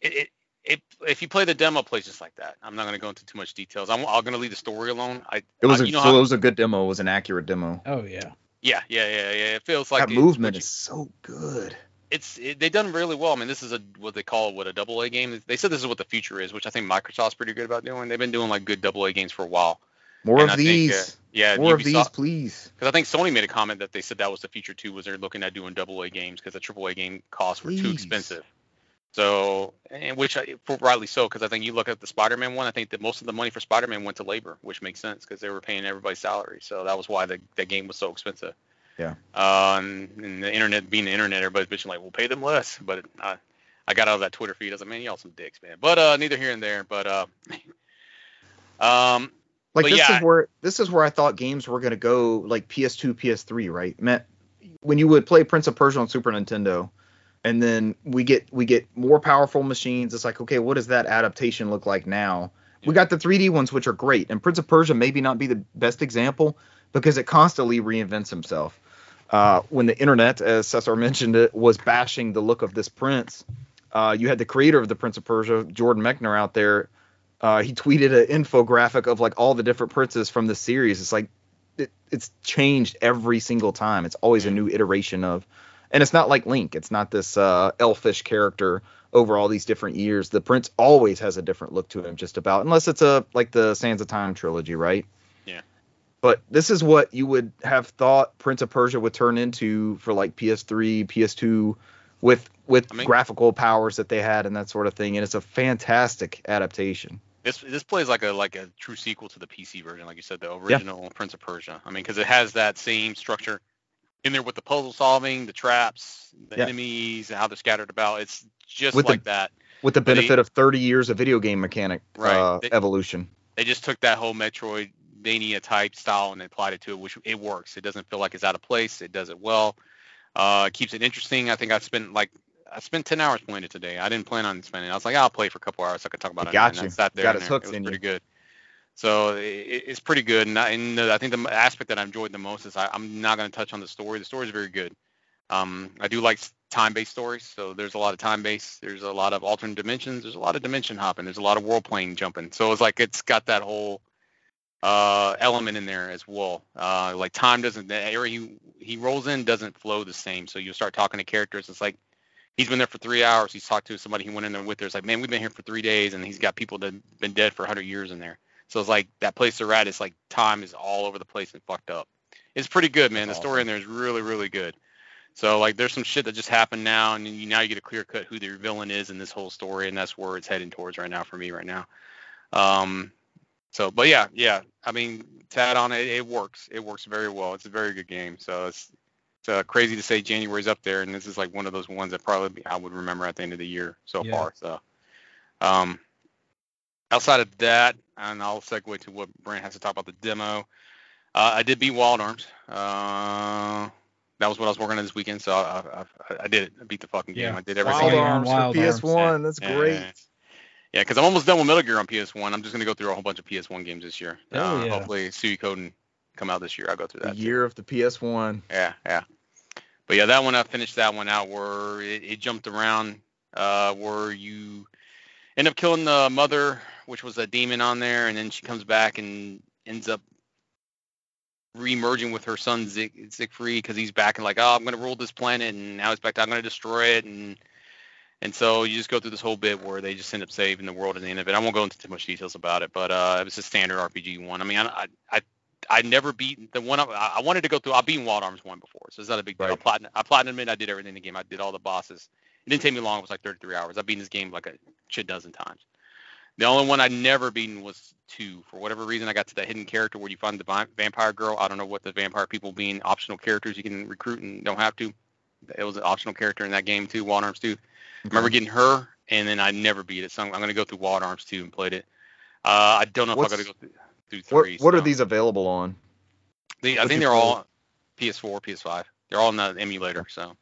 it, it, it if you play the demo, it plays just like that. I'm not going to go into too much details. I'm, I'm going to leave the story alone. I It was, I, a, you know so it was a good demo. It was an accurate demo. Oh, yeah. Yeah, yeah, yeah, yeah. It feels like that it, movement is so good. It's it, they've done really well. I mean, this is a what they call what a double A game. They said this is what the future is, which I think Microsoft's pretty good about doing. They've been doing like good double A games for a while. More and of I these, think, uh, yeah, more Ubisoft, of these, please. Because I think Sony made a comment that they said that was the future too, was they're looking at doing double A games because the triple A game costs were please. too expensive. So, and which I, for, rightly so, because I think you look at the Spider-Man one. I think that most of the money for Spider-Man went to labor, which makes sense because they were paying everybody's salary. So that was why the that game was so expensive. Yeah. Um, and the internet being the internet, everybody's bitching like, we'll pay them less. But I, I got out of that Twitter feed. I was like, man, y'all some dicks, man. But uh, neither here and there. But uh, um, like but this yeah. is where this is where I thought games were gonna go, like P S two, P S three, right? Matt, when you would play Prince of Persia on Super Nintendo, and then we get we get more powerful machines. It's like, okay, what does that adaptation look like now? Yeah. We got the three D ones, which are great, and Prince of Persia maybe not be the best example because it constantly reinvents himself. uh, when the internet, as Cesar mentioned it, was bashing the look of this prince, uh, you had the creator of the Prince of Persia, Jordan Mechner, out there. Uh, he tweeted an infographic of like all the different princes from the series. It's like it, it's changed every single time. It's always a new iteration of, and it's not like Link. It's not this uh, elfish character over all these different years. The prince always has a different look to him, just about, unless it's a like the Sands of Time trilogy, right? Yeah. But this is what you would have thought Prince of Persia would turn into for like P S three, P S two. With with I mean, graphical powers that they had and that sort of thing, and it's a fantastic adaptation. This this plays like a like a true sequel to the P C version, like you said, the original yeah. Prince of Persia. I mean, because it has that same structure in there with the puzzle solving, the traps, the yeah. enemies, and how they're scattered about. It's just with like the, that. With the benefit they, of thirty years of video game mechanic right. uh, they, evolution. They just took that whole Metroidvania type style and applied it to it, which it works. It doesn't feel like it's out of place. It does it well. Uh, keeps it interesting. I think I spent like I spent ten hours playing it today. I didn't plan on spending. I was like, I'll play for a couple hours so I can talk about it. Got you. And I there Got its hooks in you. It was pretty good. So it, it's pretty good. And I, and I think the aspect that I enjoyed the most is I, I'm not going to touch on the story. The story is very good. Um, I do like time-based stories. So there's a lot of time-based. There's a lot of alternate dimensions. There's a lot of dimension hopping. There's a lot of world-playing jumping. So it's like it's got that whole uh element in there as well. Uh like time doesn't the area he, he rolls in doesn't flow the same. So you'll start talking to characters. It's like he's been there for three hours. He's talked to somebody he went in there with. There's like, man, we've been here for three days and he's got people that have been dead for one hundred years in there. So it's like that place they're at is like time is all over the place and fucked up. It's pretty good, man. That's the awesome. Story in there is really, really good. So like there's some shit that just happened now and you now you get a clear cut who the villain is in this whole story, and that's where it's heading towards right now for me right now. Um So, but yeah, yeah, I mean, to add on, it, it works. It works very well. It's a very good game. So it's, it's uh, crazy to say January's up there, and this is like one of those ones that probably I would remember at the end of the year so yeah. far. So um, outside of that, and I'll segue to what Brent has to talk about the demo. Uh, I did beat Wild Arms. Uh, that was what I was working on this weekend, so I, I, I did it. I beat the fucking game. Yeah. I did everything. Wild Arms Wild for Arms. P S one. Yeah. That's great. Yeah. Yeah, because I'm almost done with Metal Gear on P S one. I'm just going to go through a whole bunch of P S one games this year. Oh, uh, yeah. Hopefully, Suikoden come out this year. I'll go through that. The year too. Of the P S one. Yeah, yeah. But yeah, that one, I finished that one out where it, it jumped around, uh, where you end up killing the mother, which was a demon on there, and then she comes back and ends up re-merging with her son, Zig- Siegfried, because he's back and like, oh, I'm going to rule this planet, and now he's back to I'm going to destroy it, and... And so you just go through this whole bit where they just end up saving the world at the end of it. I won't go into too much details about it, but uh, it was a standard R P G one. I mean, I I, I never beat the one I, I wanted to go through. I beat Wild Arms one before, so it's not a big deal. Right. I platinum, I platinumed it. I did everything in the game. I did all the bosses. It didn't take me long. It was like thirty-three hours. I beat this game like a shit dozen times. The only one I never beaten was two. For whatever reason, I got to that hidden character where you find the vi- vampire girl. I don't know what the vampire people being optional characters you can recruit and don't have to. It was an optional character in that game too, Wild Arms two. I remember getting her, and then I never beat it. So I'm, I'm going to go through Wild Arms two and played it. Uh, I don't know What's, if I'm going to go through, through three. What, what so. Are these available on? The, I think they're play? all P S four, P S five. They're all in the emulator. So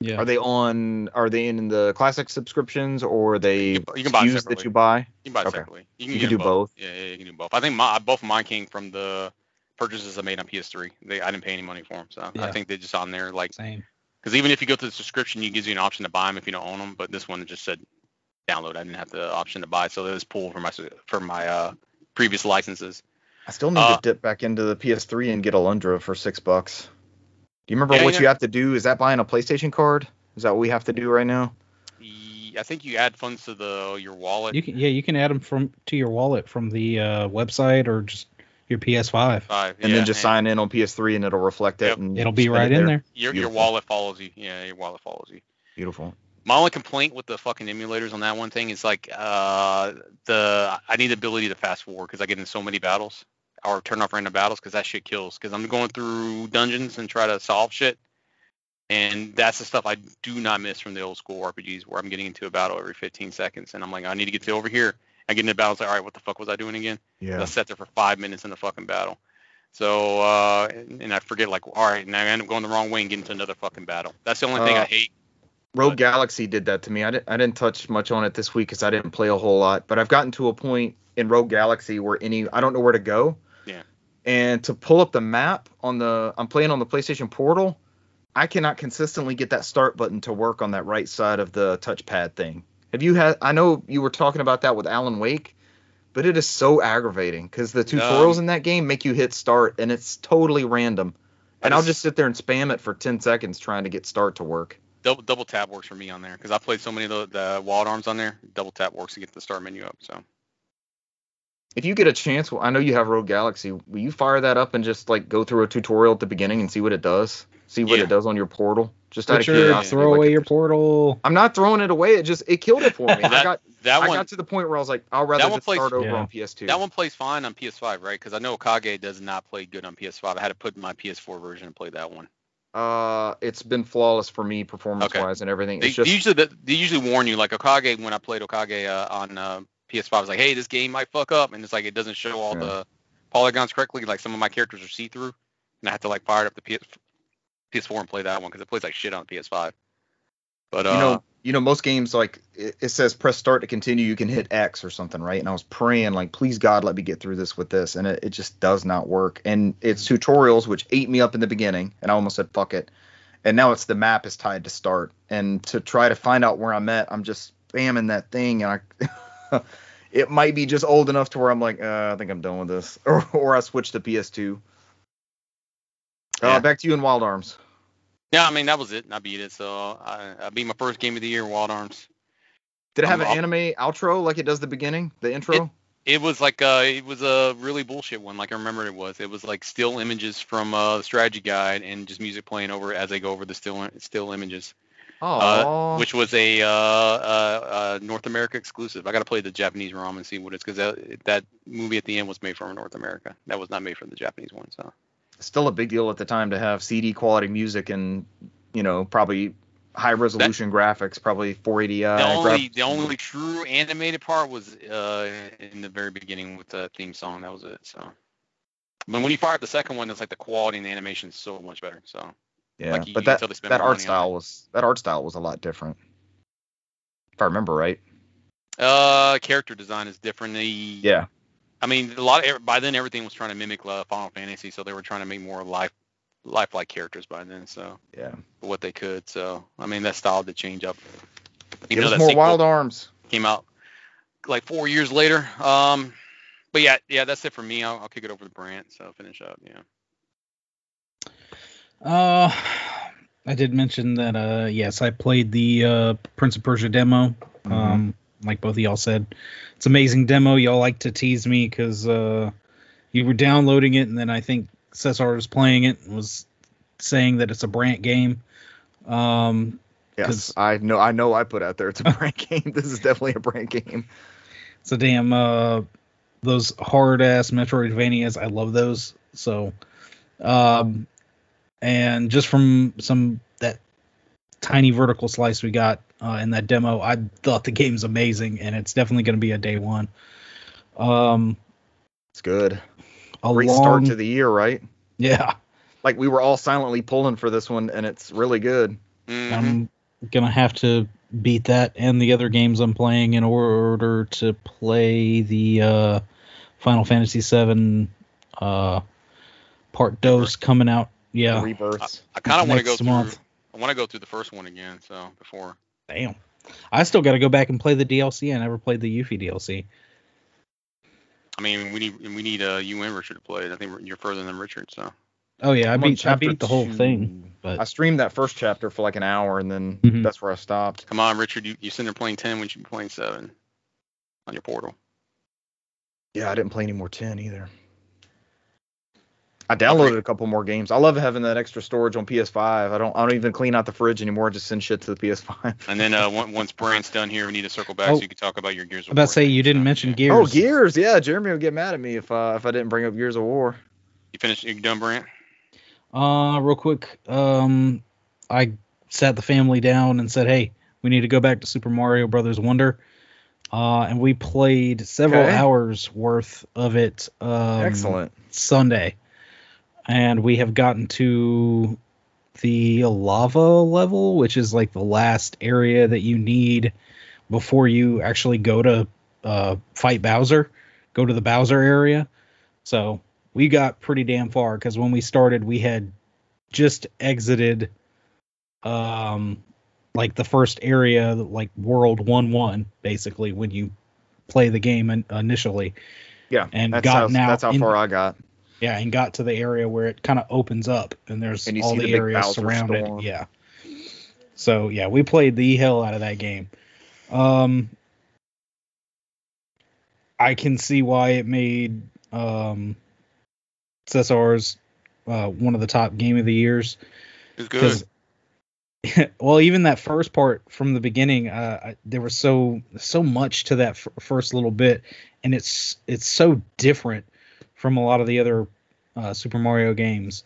yeah. Are they on? Are they in the classic subscriptions, or are they you, you can buy separately. That you buy? You can buy okay. separately. You can, you can do both. both. Yeah, yeah, you can do both. I think my, both of mine came from the purchases I made on P S three. They, I didn't pay any money for them, so yeah. I think they're just on there like. Same. Because even if you go to the subscription, it gives you an option to buy them if you don't own them. But this one just said download. I didn't have the option to buy, so it was pulled for my for my uh, previous licenses. I still need uh, to dip back into the P S three and get Alundra for six bucks. Do you remember yeah, what yeah. you have to do? Is that buying a PlayStation card? Is that what we have to do right now? I think you add funds to the your wallet. You can, yeah, you can add them from to your wallet from the uh, website or just. Your P S five, Five, and yeah, then just and sign in on P S three, and it'll reflect yep. it. And it'll be right it in there. there. Your, your wallet follows you. Yeah, your wallet follows you. Beautiful. My only complaint with the fucking emulators on that one thing is like uh, the I need the ability to fast forward because I get in so many battles or turn off random battles because that shit kills. Because I'm going through dungeons and try to solve shit, and that's the stuff I do not miss from the old school R P Gs where I'm getting into a battle every fifteen seconds, and I'm like, I need to get to over here. I get in the battle, it's like, all right, what the fuck was I doing again? Yeah. I sat there for five minutes in the fucking battle. So, uh, and, and I forget, like, all right, and I end up going the wrong way and getting into another fucking battle. That's the only uh, thing I hate. Rogue but. Galaxy did that to me. I didn't, I didn't touch much on it this week because I didn't play a whole lot. But I've gotten to a point in Rogue Galaxy where any, I don't know where to go. Yeah. And to pull up the map on the, I'm playing on the PlayStation Portal, I cannot consistently get that start button to work on that right side of the touchpad thing. Have you had? I know you were talking about that with Alan Wake, but it is so aggravating because the tutorials um, in that game make you hit start, and it's totally random. And just, I'll just sit there and spam it for ten seconds trying to get start to work. Double, double tap works for me on there because I played so many of the, the Wild Arms on there. Double tap works to get the start menu up. So if you get a chance, well, I know you have Rogue Galaxy. Will you fire that up and just like go through a tutorial at the beginning and see what it does? See what yeah. it does on your portal. Just Put out of your, curiosity. Throw like, away your portal. I'm not throwing it away. It just it killed it for me. that, I got that I one, got to the point where I was like, I'll rather just plays, start over yeah. on P S two. That one plays fine on P S five, right? Because I know Okage does not play good on P S five. I had to put my P S four version and play that one. Uh, it's been flawless for me performance okay. wise and everything. It's they, just, they usually they usually warn you. Like Okage, when I played Okage uh, on uh, P S five, I was like, hey, this game might fuck up, and it's like it doesn't show all yeah. the polygons correctly. Like some of my characters are see through, and I had to like fire up the P S four and play that one because it plays like shit on P S five. But uh, you know, you know, most games like it, it says press start to continue. You can hit X or something, right? And I was praying like, please God, let me get through this with this, and it, it just does not work. And it's tutorials which ate me up in the beginning, and I almost said fuck it. And now it's the map is tied to start, and to try to find out where I'm at, I'm just spamming that thing, and I it might be just old enough to where I'm like, uh, I think I'm done with this, or or I switch to P S two. Yeah. Uh, back to you in Wild Arms. Yeah, I mean, that was it. I beat it, so I, I beat my first game of the year, Wild Arms. Did it have um, an anime outro like it does the beginning, the intro? It, it was like uh, it was a really bullshit one, like I remember it was. It was like still images from uh, the strategy guide and just music playing over as they go over the still still images. Oh. Uh, which was a uh, uh, uh, North America exclusive. I got to play the Japanese ROM and see what it's, because that, that movie at the end was made for North America. That was not made for the Japanese one, so. Still a big deal at the time to have C D quality music and, you know, probably high resolution that, graphics, probably four eighty i. The only, graph- the only true animated part was uh, in the very beginning with the theme song. That was it. So, but when you fire up the second one, it's like the quality and the animation is so much better. So, yeah, like you, but you that, that art style was that art style was a lot different, if I remember right. Uh, character design is different. The, yeah. I mean, a lot of, by then everything was trying to mimic uh, Final Fantasy, so they were trying to make more life, lifelike characters by then. So yeah, what they could. So I mean, that style did change up. It was more Wild Arms. Came out like four years later. Um, but yeah, yeah, that's it for me. I'll, I'll kick it over to Brant. So finish up. Yeah. Uh, I did mention that. Uh, yes, I played the uh, Prince of Persia demo. Mm-hmm. Um. Like both of y'all said, it's an amazing demo. Y'all like to tease me because uh, you were downloading it, and then I think Cesar was playing it and was saying that it's a Brant game. Um, yes, I know. I know. I put out there it's a Brant game. This is definitely a Brant game. So damn, uh, those hard ass Metroidvanias. I love those. So, um, and just from some that tiny vertical slice we got. Uh, in that demo, I thought the game's amazing, and it's definitely going to be a day one. Um, it's good. A great long, start to the year, right? Yeah. Like, we were all silently pulling for this one, and it's really good. Mm-hmm. I'm going to have to beat that and the other games I'm playing in order to play the uh, Final Fantasy seven uh, Part Dos coming out. Yeah. Rebirths. I, I kind of want to go through, I want to go through the first one again, so before... Damn. I still got to go back and play the D L C. I never played the Yuffie D L C. I mean, we need we need uh, you and Richard to play it. I think you're further than Richard, so. Oh, yeah. I beat, I beat the whole two. thing. But I streamed that first chapter for like an hour, and then mm-hmm. that's where I stopped. Come on, Richard. You, you're sitting there playing ten when you should be playing seven on your portal. Yeah, I didn't play any more ten either. I downloaded a couple more games. I love having that extra storage on P S five. I don't. I don't even clean out the fridge anymore. I just send shit to the P S five. And then uh, once Brant's done here, we need to circle back oh, so you can talk about your Gears of War. I was about to say, you didn't mention Gears. Oh, Gears. Yeah, Jeremy would get mad at me if uh, if I didn't bring up Gears of War. You finished? You done, Brant? Uh, real quick. Um, I sat the family down and said, "Hey, we need to go back to Super Mario Brothers Wonder." Uh, and we played several okay. hours worth of it. Um, Excellent. Sunday. And we have gotten to the lava level, which is like the last area that you need before you actually go to uh, fight Bowser, go to the Bowser area. So we got pretty damn far because when we started, we had just exited um, like the first area, like world one one, basically when you play the game in, initially. Yeah, and that's how, that's how far in, I got. Yeah, and got to the area where it kind of opens up, and there's and all the, the areas surrounded. Storm. Yeah. So yeah, we played the hell out of that game. Um, I can see why it made um, Cesar's uh, one of the top game of the years. It's good. Well, even that first part from the beginning, uh, I, there was so so much to that f- first little bit, and it's it's so different from a lot of the other uh, Super Mario games.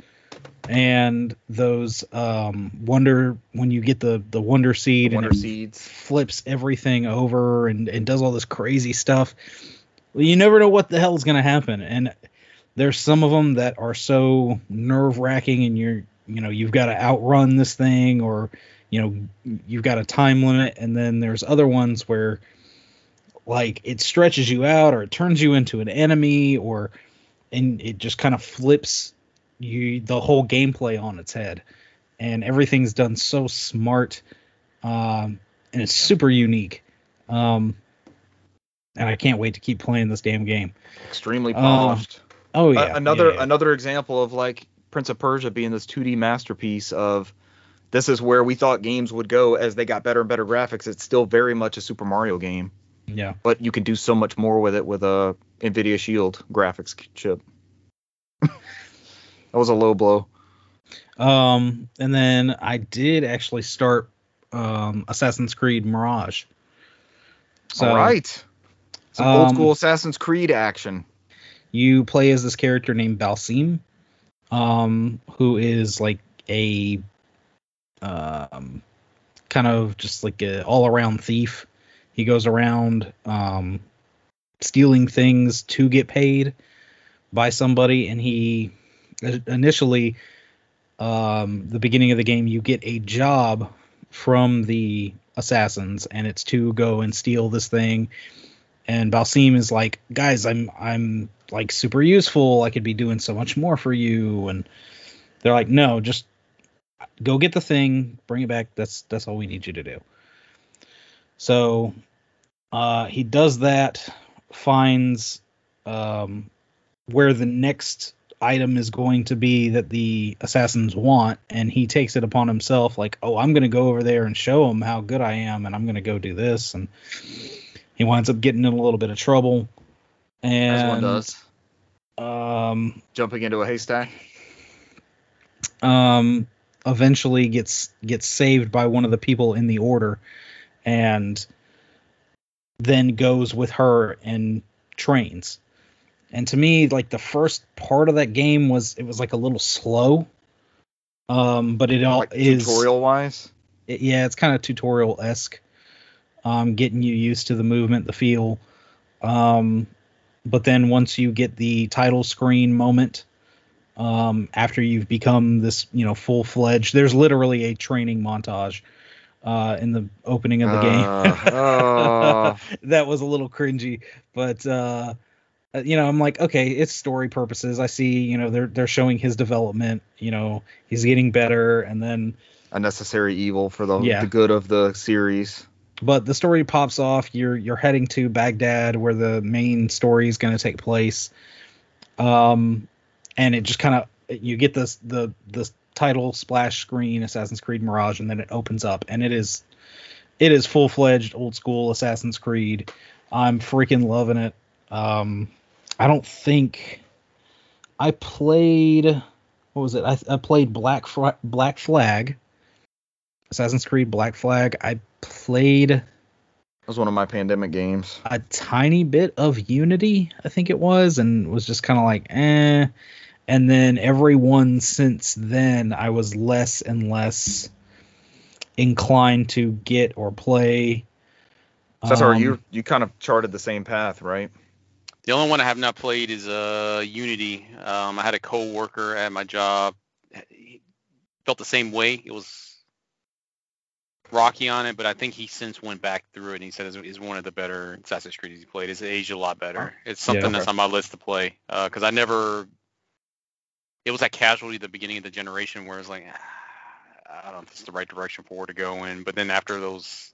And those um, wonder when you get the the wonder seed the wonder and it seeds. Flips everything over and, and does all this crazy stuff. Well, you never know what the hell is going to happen, and there's some of them that are so nerve wracking, and you're you know you've got to outrun this thing, or you know you've got a time limit, and then there's other ones where like it stretches you out, or it turns you into an enemy, or and it just kind of flips you the whole gameplay on its head, and everything's done so smart, um, and it's super unique, um, and I can't wait to keep playing this damn game. Extremely polished. Uh, oh yeah, uh, another yeah, yeah. another example of like Prince of Persia being this two D masterpiece of this is where we thought games would go as they got better and better graphics. It's still very much a Super Mario game. Yeah, but you can do so much more with it with a NVIDIA Shield graphics chip. That was a low blow. Um, and then I did actually start um, Assassin's Creed Mirage. So, all right. Some um, old school Assassin's Creed action. You play as this character named Balsim, um, who is like a um, kind of just like an all-around thief. He goes around um, stealing things to get paid by somebody, and he... Initially, um, the beginning of the game, you get a job from the assassins, and it's to go and steal this thing. And Balsim is like, "Guys, I'm I'm like super useful. I could be doing so much more for you." And they're like, "No, just go get the thing, bring it back. That's that's all we need you to do." So uh, he does that, finds um, where the next item is going to be that the assassins want, and he takes it upon himself like, oh, I'm going to go over there and show them how good I am, and I'm going to go do this. And he winds up getting in a little bit of trouble. And, as one does. Um, Jumping into a haystack. Um, eventually gets gets saved by one of the people in the order, and then goes with her and trains. And to me, like the first part of that game was it was like a little slow, um, but it all like is tutorial wise. It, yeah, it's kind of tutorial esque, um, getting you used to the movement, the feel. Um, but then once you get the title screen moment, um, after you've become this, you know, full fledged, there's literally a training montage uh, in the opening of the uh, game. uh. That was a little cringy, but. Uh, You know, I'm like, okay, it's story purposes. I see, you know, they're they're showing his development. You know, he's getting better, and then a necessary evil for the, yeah. the good of the series. But the story pops off. You're you're heading to Baghdad, where the main story is going to take place. Um, and it just kind of you get this the the title splash screen, Assassin's Creed Mirage, and then it opens up, and it is it is full fledged old school Assassin's Creed. I'm freaking loving it. Um. I don't think I played. What was it? I, I played Black Fla- Black Flag, Assassin's Creed Black Flag. I played. That was one of my pandemic games. A tiny bit of Unity, I think it was, and was just kind of like, eh. And then everyone since then, I was less and less inclined to get or play. So sorry, um, you you kind of charted the same path, right? The only one I have not played is uh, Unity. Um, I had a coworker at my job. He felt the same way. It was rocky on it, but I think he since went back through it, and he said it's one of the better Assassin's Creed he played. It's aged a lot better. It's something yeah, okay. that's on my list to play because uh, I never – it was that casualty at the beginning of the generation where it was like, ah, I don't know if it's the right direction for her to go in. But then after those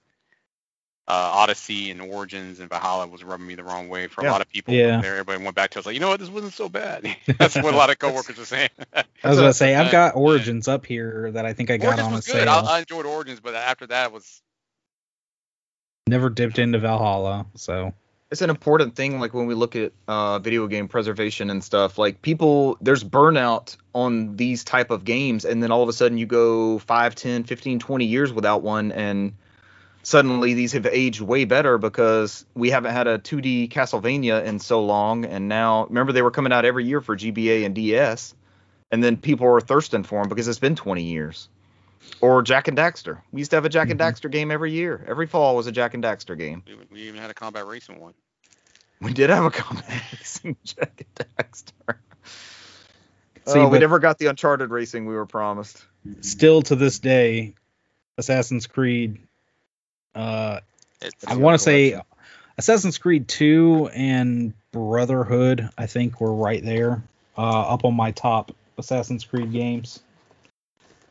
uh, Odyssey and Origins and Valhalla was rubbing me the wrong way for yeah. a lot of people. Yeah. There, everybody went back to it. I was like, you know what? This wasn't so bad. That's what a lot of coworkers are saying. I was going to say, I've got Origins up here that I think I got Origins on was a good. sale. I, I enjoyed Origins, but after that was... Never dipped into Valhalla, so... It's an important thing, like when we look at uh, video game preservation and stuff. Like people, there's burnout on these type of games, and then all of a sudden you go five, ten, fifteen, twenty years without one, and suddenly these have aged way better because we haven't had a two D Castlevania in so long. And now, remember, they were coming out every year for G B A and D S, and then people are thirsting for them because it's been twenty years. Or Jack and Daxter. We used to have a Jack and Daxter game every year. Every fall was a Jack and Daxter game. We, we even had a combat racing one. We did have a combat racing Jack and Daxter. See, uh, we never got the Uncharted racing we were promised. Still to this day, Assassin's Creed. Uh, I want to say Assassin's Creed two and Brotherhood, I think, were right there. Uh, up on my top Assassin's Creed games.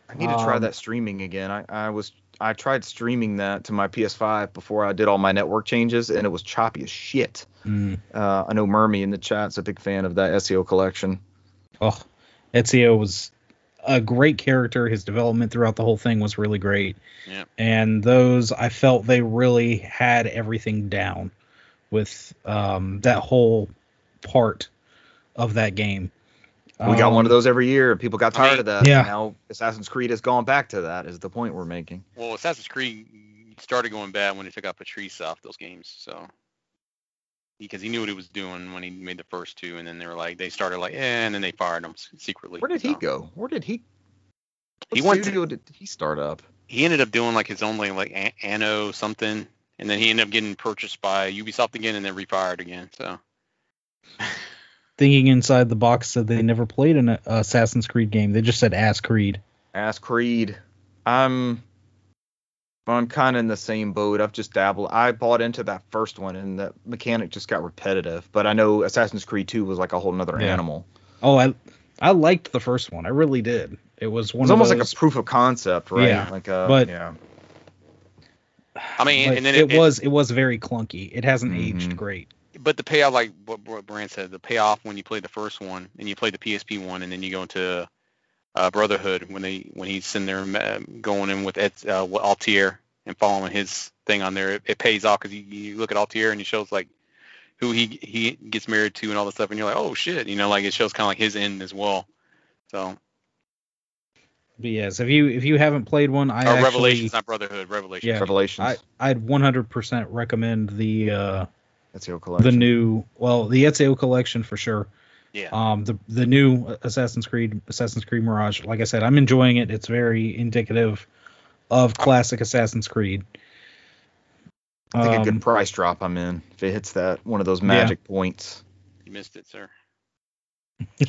I need to try um, that streaming again. I, I was I tried streaming that to my P S five before I did all my network changes, and it was choppy as shit. Mm. Uh, I know Mermy in the chat's a big fan of that Ezio collection. Oh, Ezio was a great character. His development throughout the whole thing was really great. Yeah. And those, I felt they really had everything down with um, that whole part of that game. We got um, one of those every year, and people got tired I mean, of that. Yeah. Now Assassin's Creed has gone back to that, is the point we're making. Well, Assassin's Creed started going bad when they took out Patrice off those games, so because he knew what he was doing when he made the first two, and then they were like, they started like, eh, and then they fired him secretly. Where did so. he go? Where did he? He went to, did he start up? He ended up doing like his own thing, like Anno something, and then he ended up getting purchased by Ubisoft again, and then refired again. So. Thinking inside the box that they never played an Assassin's Creed game. They just said Ass Creed. Ass Creed. I'm, I'm kind of in the same boat. I've just dabbled. I bought into that first one, and that mechanic just got repetitive. But I know Assassin's Creed two was like a whole nother yeah. animal. Oh, I I liked the first one. I really did. It was one. It was of almost those... like a proof of concept, right? Yeah. Like a, but yeah. I mean, like, and then it, it was it was very clunky. It hasn't mm-hmm. aged great. But the payoff, like what Brand said, the payoff when you play the first one and you play the P S P one, and then you go into uh, Brotherhood when they when he's in there going in with Ed, uh, Altair and following his thing on there, it, it pays off because you, you look at Altair and it shows like who he he gets married to and all this stuff, and you're like, oh shit, you know, like it shows kind of like his end as well. So, but yes, if you if you haven't played one, I uh, actually, Revelations, not Brotherhood, Revelations, yeah, Revelations. I, I'd one hundred percent recommend the. Uh, Ezio collection. The new, well, the Ezio collection for sure. Yeah. Um, the the new Assassin's Creed, Assassin's Creed Mirage. Like I said, I'm enjoying it. It's very indicative of classic Assassin's Creed. I think um, a good price drop. I'm in if it hits that one of those magic yeah. points. You missed it, sir.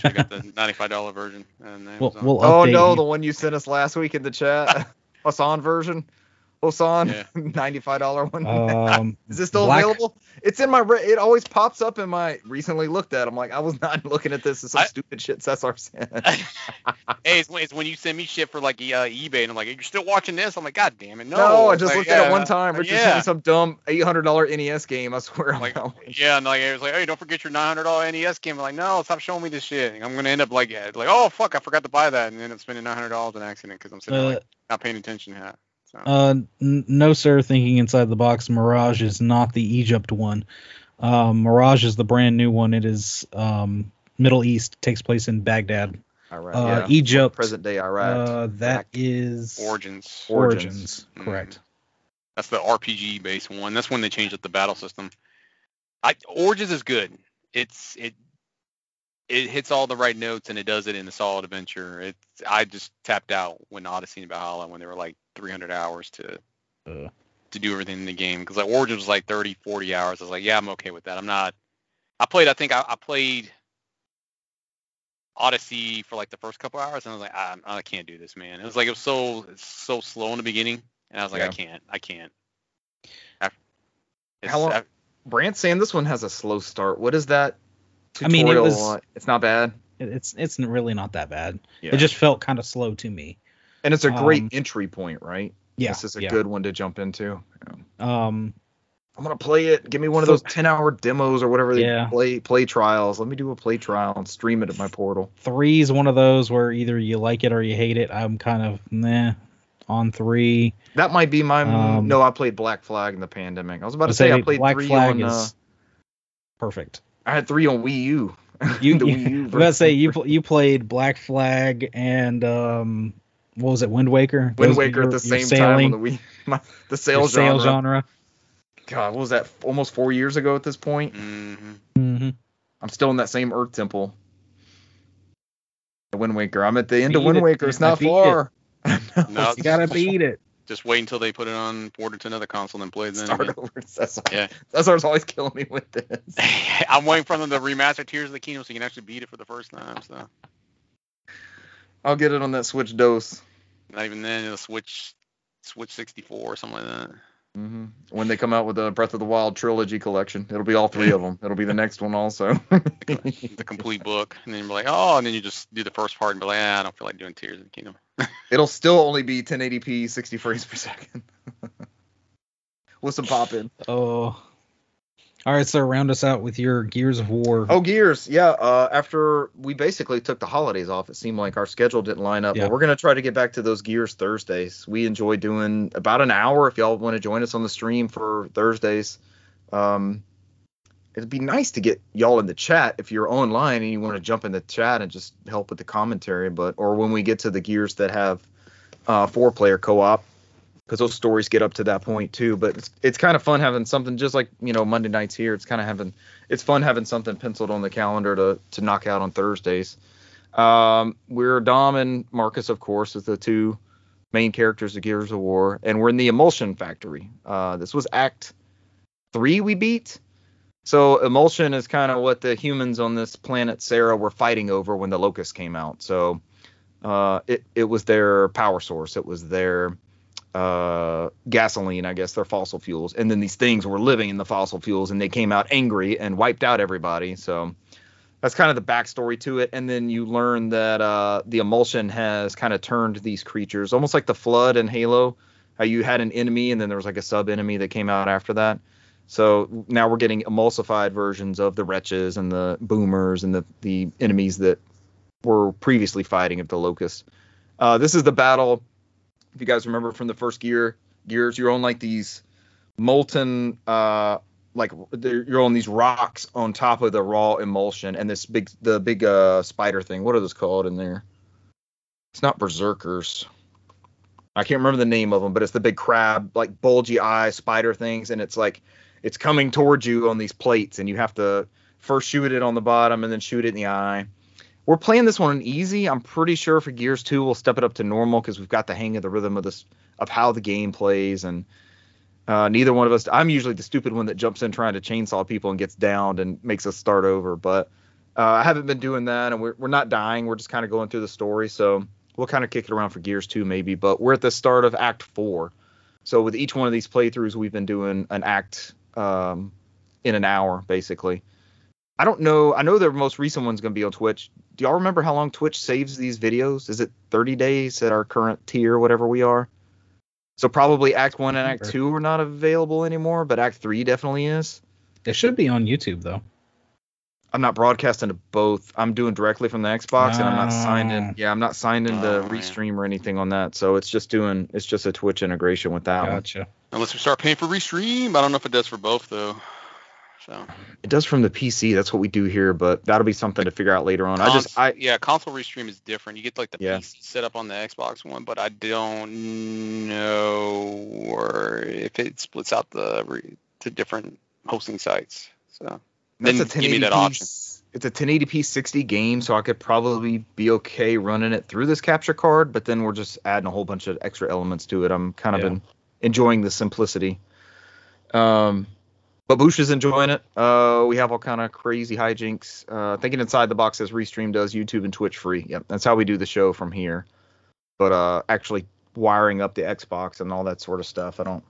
I got the ninety-five dollars version. And we'll, we'll oh no, you. the one you sent us last week in the chat, Hassan version. Osan, yeah. ninety-five dollars one. Um, Is this still black, available? It's in my. Re- it always pops up in my recently looked at. I'm like, I was not looking at this. It's some I, stupid shit Cesar sent. Hey, it's, it's when you send me shit for like uh, eBay, and I'm like, you're still watching this? I'm like, God damn it, no. No, I just like, looked yeah, at it one time. Richard yeah. sent me some dumb eight hundred dollars N E S game. I swear. I'm like, yeah, and like, it was like, hey, don't forget your nine hundred dollars N E S game. I'm like, no, stop showing me this shit. I'm gonna end up like, like, oh fuck, I forgot to buy that, and end up spending nine hundred dollars in accident because I'm sitting uh, there, like, not paying attention. Huh? So. Uh, n- no, sir. Thinking inside the box, Mirage is not the Egypt one. Um, Mirage is the brand new one. It is um, Middle East. Takes place in Baghdad. Iraq. Uh, yeah. Egypt. Present day Iraq. Uh, that Iraq. is Origins. Origins. Origins. Mm. Correct. That's the R P G based one. That's when they changed up the battle system. I, Origins is good. It's it. It hits all the right notes, and it does it in a solid adventure. It's, I just tapped out when Odyssey and Valhalla, when they were like three hundred hours to uh. to do everything in the game. Because like Origins was like thirty, forty hours. I was like, yeah, I'm okay with that. I'm not... I played, I think I, I played Odyssey for like the first couple hours, and I was like, I, I can't do this, man. It was like, it was so so slow in the beginning, and I was like, yeah. I can't. I can't. After, How long? After, Brand's saying this one has a slow start. What is that? Tutorial, I mean, it was, it's not bad. It's it's really not that bad. Yeah. It just felt kind of slow to me. And it's a great um, entry point, right? Yeah. This is a yeah. good one to jump into. Yeah. Um, I'm going to play it. Give me one of those ten-hour demos or whatever they yeah. play play trials. Let me do a play trial and stream it at my portal. Three is one of those where either you like it or you hate it. I'm kind of, nah, on three. That might be my um, – no, I played Black Flag in the pandemic. I was about to say, say I played Black three Flag on – uh, perfect. I had three on Wii U. You, the Wii U I was about to say, you, pl- you played Black Flag and – um. What was it, Wind Waker? Wind Those Waker your, at the same sailing, time on the Wii. My, the sale genre. genre. God, what was that? Almost four years ago at this point? Mm-hmm. Mm-hmm. I'm still in that same Earth Temple. The Wind Waker. I'm at the end beat of Wind it. Waker. It's I not far. It. No, you got to beat it. Just wait until they put it on board to another console and play it. Start over. That's yeah. what's always killing me with this. I'm waiting for them to remaster Tears of the Kingdom so you can actually beat it for the first time. So. I'll get it on that Switch dose. Not even then, it'll Switch Switch sixty-four or something like that. Mm-hmm. When they come out with the Breath of the Wild trilogy collection, it'll be all three of them. It'll be the next one also. the, the complete book. And then you'll be like, oh, and then you just do the first part and be like, ah, I don't feel like doing Tears of the Kingdom. It'll still only be ten eighty p, sixty frames per second. with some pop-in. Oh. All right, so round us out with your Gears of War. Oh, Gears, yeah. Uh, after we basically took the holidays off, it seemed like our schedule didn't line up. Yeah. But we're going to try to get back to those Gears Thursdays. We enjoy doing about an hour if y'all want to join us on the stream for Thursdays. Um, it'd be nice to get y'all in the chat if you're online and you want to jump in the chat and just help with the commentary. But or when we get to the Gears that have uh, four-player co-op. Because those stories get up to that point too, but it's, it's kind of fun having something just like you know Monday nights here. It's kind of having it's fun having something penciled on the calendar to to knock out on Thursdays. Um, we're Dom and Marcus, of course, as the two main characters of Gears of War, and we're in the Emulsion Factory. Uh, this was Act Three we beat, so Emulsion is kind of what the humans on this planet Sarah were fighting over when the Locust came out. So uh, it it was their power source. It was their uh gasoline, I guess, their fossil fuels, and then these things were living in the fossil fuels and they came out angry and wiped out everybody. So that's kind of the backstory to it. And then you learn that uh the emulsion has kind of turned these creatures, almost like the flood in Halo, how you had an enemy and then there was like a sub enemy that came out after that. So now we're getting emulsified versions of the wretches and the boomers and the the enemies that were previously fighting at the Locust. Uh this is the battle. If you guys remember from the first gear gears, you're on like these molten, uh, like you're on these rocks on top of the raw emulsion, and this big, the big uh, spider thing. What are those called in there? It's not berserkers. I can't remember the name of them, but it's the big crab, like bulgy eye spider things, and it's like it's coming towards you on these plates, and you have to first shoot it on the bottom and then shoot it in the eye. We're playing this one on easy. I'm pretty sure for Gears two, we'll step it up to normal because we've got the hang of the rhythm of this, of how the game plays. And uh, neither one of us, I'm usually the stupid one that jumps in trying to chainsaw people and gets downed and makes us start over. But uh, I haven't been doing that, and we're, we're not dying. We're just kind of going through the story. So we'll kind of kick it around for Gears two maybe. But we're at the start of Act four. So with each one of these playthroughs, we've been doing an act um, in an hour, basically. I don't know. I know the most recent one's going to be on Twitch. Do y'all remember how long Twitch saves these videos? Is it thirty days at our current tier, whatever we are? So probably Act one and Act two are not available anymore, but Act three definitely is. It should be on YouTube, though. I'm not broadcasting to both. I'm doing directly from the Xbox, ah. and I'm not signed in. Yeah, I'm not signed into oh, Restream or anything on that. So it's just doing. It's just a Twitch integration with that gotcha. one. Unless we start paying for Restream. I don't know if it does for both, though. So it does from the P C. That's what we do here, but that'll be something to figure out later on. Cons- I just, I yeah, console restream is different. You get like the yeah. P C set up on the Xbox one, but I don't know or if it splits out the re- to different hosting sites. So then give me that option. It's a ten eighty p sixty game, so I could probably be okay running it through this capture card. But then we're just adding a whole bunch of extra elements to it. I'm kind of yeah. been enjoying the simplicity. Um. But Boosh is enjoying it. Uh, we have all kind of crazy hijinks. Uh, thinking inside the box says Restream does YouTube and Twitch free. Yep, that's how we do the show from here. But uh, actually wiring up the Xbox and all that sort of stuff, I don't.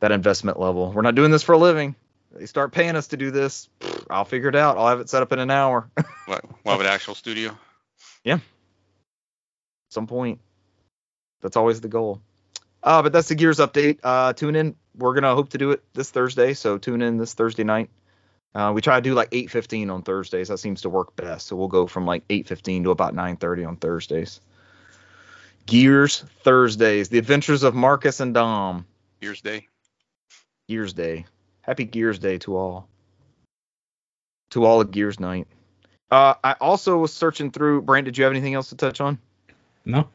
That investment level. We're not doing this for a living. They start paying us to do this. I'll figure it out. I'll have it set up in an hour. What? We'll have an actual studio? Yeah. At some point. That's always the goal. Uh, but that's the Gears update. Uh, tune in. We're going to hope to do it this Thursday, so tune in this Thursday night. Uh, we try to do like eight fifteen on Thursdays. That seems to work best, so we'll go from like eight fifteen to about nine thirty on Thursdays. Gears Thursdays. The Adventures of Marcus and Dom. Gears Day. Gears Day. Happy Gears Day to all. To all of Gears Night. Uh, I also was searching through. Brant, did you have anything else to touch on? No.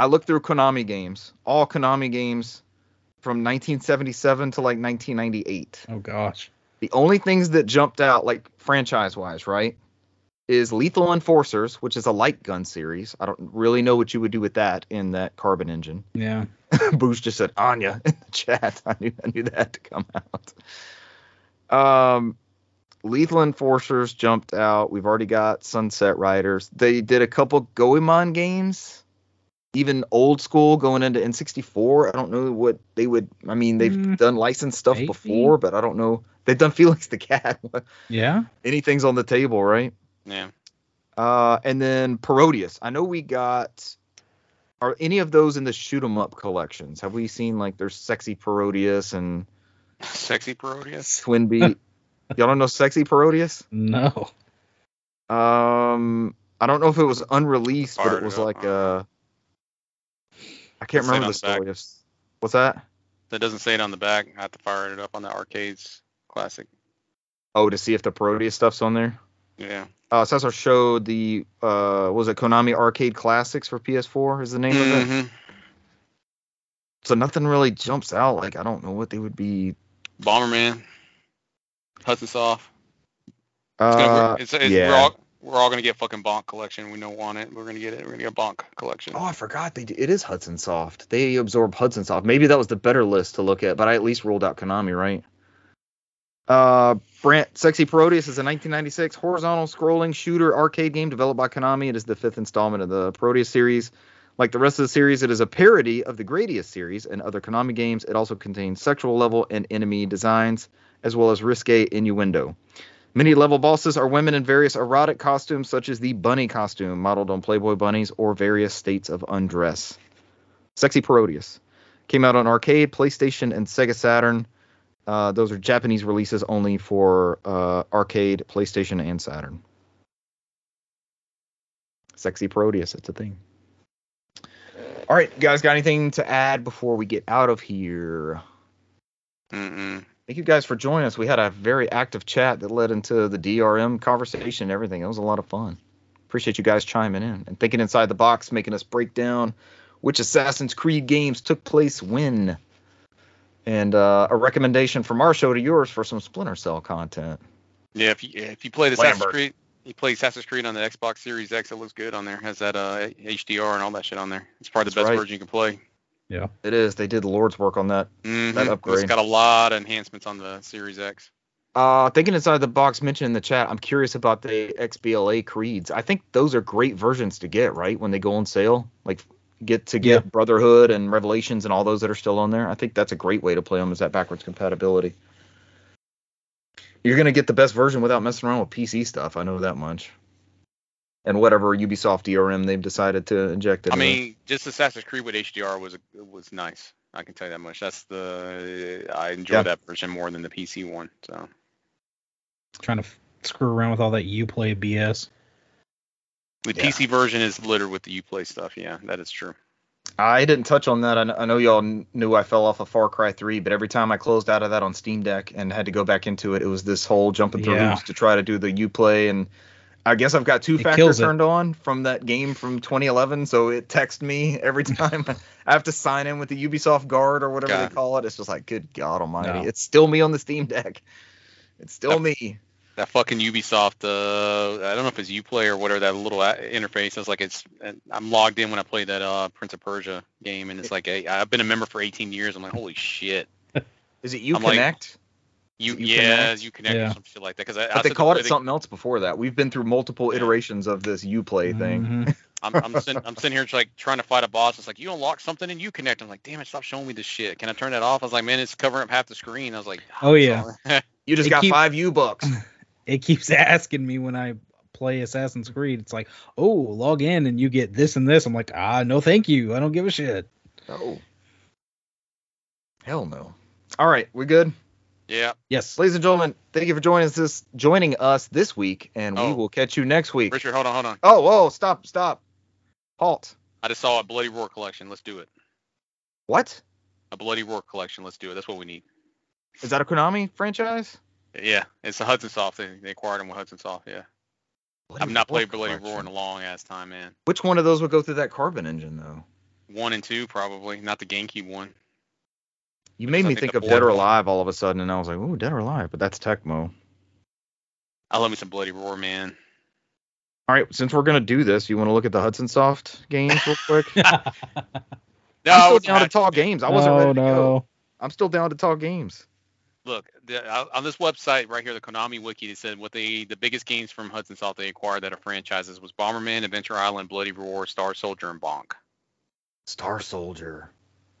I looked through Konami games. All Konami games from nineteen seventy-seven to like nineteen ninety-eight. Oh, gosh. The only things that jumped out, like franchise-wise, right, is Lethal Enforcers, which is a light gun series. I don't really know what you would do with that in that Carbon Engine. Yeah. Boosh just said Anya in the chat. I knew I knew that had to come out. Um, Lethal Enforcers jumped out. We've already got Sunset Riders. They did a couple Goemon games. Even old school going into N sixty-four, I don't know what they would. I mean, they've mm, done licensed stuff maybe. before, but I don't know. They've done Felix the Cat. Yeah. Anything's on the table, right? Yeah. Uh, and then Parodius. I know we got. Are any of those in the shoot 'em up collections? Have we seen like there's Sexy Parodius and. Sexy Parodius? Twin Beat. Y'all don't know Sexy Parodius? No. Um, I don't know if it was unreleased, Bard, but it was like a. I can't remember the story. What's that? That doesn't say it on the back. I have to fire it up on the arcades classic. Oh, to see if the Parodius stuff's on there? Yeah. Uh, Cesar showed the, uh, what was it, Konami Arcade Classics for P S four is the name mm-hmm. of it. So nothing really jumps out. Like, I don't know what they would be. Bomberman. Hudson Soft. It's gonna, uh, it's, it's, yeah. We're all, We're all going to get fucking Bonk Collection. We don't want it. We're going to get it. We're going to get Bonk Collection. Oh, I forgot. They do. It is Hudson Soft. They absorb Hudson Soft. Maybe that was the better list to look at, but I at least ruled out Konami, right? Uh, Brant, Sexy Parodius is a nineteen ninety-six horizontal scrolling shooter arcade game developed by Konami. It is the fifth installment of the Parodius series. Like the rest of the series, it is a parody of the Gradius series and other Konami games. It also contains sexual level and enemy designs, as well as risque innuendo. Many level bosses are women in various erotic costumes, such as the bunny costume, modeled on Playboy bunnies, or various states of undress. Sexy Parodius. Came out on arcade, PlayStation, and Sega Saturn. Uh, those are Japanese releases only for uh, arcade, PlayStation, and Saturn. Sexy Parodius, it's a thing. All right, you guys got anything to add before we get out of here? Mm-mm. Thank you guys for joining us. We had a very active chat that led into the D R M conversation and everything. It was a lot of fun. Appreciate you guys chiming in and thinking inside the box, making us break down which Assassin's Creed games took place when. And uh, a recommendation from our show to yours for some Splinter Cell content. Yeah, if you, if you play Assassin's Creed, you play Assassin's Creed on the Xbox Series X, it looks good on there. It has that uh, H D R and all that shit on there. It's probably the That's best right. version you can play. Yeah, it is. They did the Lord's work on that, mm-hmm. that upgrade. It's got a lot of enhancements on the Series X. Uh, thinking inside the box mentioned in the chat, I'm curious about the X B L A creeds. I think those are great versions to get, right, when they go on sale? Like, get to get yeah. Brotherhood and Revelations and all those that are still on there. I think that's a great way to play them, is that backwards compatibility. You're going to get the best version without messing around with P C stuff. I know that much. And whatever Ubisoft D R M they've decided to inject it. I mean, just Assassin's Creed with H D R was was nice. I can tell you that much. That's the I enjoy yeah. that version more than the P C one. So trying to screw around with all that Uplay B S. The yeah. P C version is littered with the Uplay stuff. Yeah, that is true. I didn't touch on that. I know y'all knew I fell off of Far Cry three, but every time I closed out of that on Steam Deck and had to go back into it, it was this whole jumping through yeah. hoops to try to do the Uplay and. I guess I've got two factors turned on from that game from twenty eleven, so it texts me every time. I have to sign in with the Ubisoft Guard or whatever God. they call it. It's just like, good God Almighty, no. It's still me on the Steam Deck. It's still that, me. That fucking Ubisoft, uh, I don't know if it's Uplay or whatever, that little interface. It's like it's. I'm logged in when I play that uh, Prince of Persia game, and it's like hey, I've been a member for eighteen years. I'm like, holy shit. Is it Uconnect? Like, You, you yeah, connect. you connect yeah. or some shit like that. Cause I, but I they called the, it they, something else before that. We've been through multiple yeah. iterations of this Uplay mm-hmm. thing. I'm I'm, sitting, I'm sitting here like trying to fight a boss. It's like, you unlock something and you connect. I'm like, damn it, stop showing me this shit. Can I turn that off? I was like, man, it's covering up half the screen. I was like, oh, oh yeah. you just it got keep, five U bucks. It keeps asking me when I play Assassin's Creed. It's like, oh, log in and you get this and this. I'm like, ah, no, thank you. I don't give a shit. Oh, hell no. All right, we good? Yeah. Yes. Ladies and gentlemen, thank you for joining us this joining us this week, and oh. we will catch you next week. Richard, hold on, hold on. Oh, whoa, stop, stop. Halt. I just saw a Bloody Roar collection. Let's do it. What? A Bloody Roar collection. Let's do it. That's what we need. Is that a Konami franchise? Yeah, it's a Hudson Soft. They, they acquired them with Hudson Soft, yeah. Bloody I've not played Bloody collection. Roar in a long-ass time, man. Which one of those would go through that Carbon Engine, though? One and two, probably. Not the GameCube one. You because made me think, think of Dead or Alive all of a sudden, and I was like, ooh, Dead or Alive, but that's Tecmo. I love me some Bloody Roar, man. All right, since we're going to do this, you want to look at the Hudson Soft games real quick? no, I'm still down to talk games. I wasn't no, ready to no. go. I'm still down to talk games. Look, the, on this website right here, the Konami Wiki, it said what they, the biggest games from Hudson Soft they acquired that are franchises was Bomberman, Adventure Island, Bloody Roar, Star Soldier, and Bonk. Star Soldier.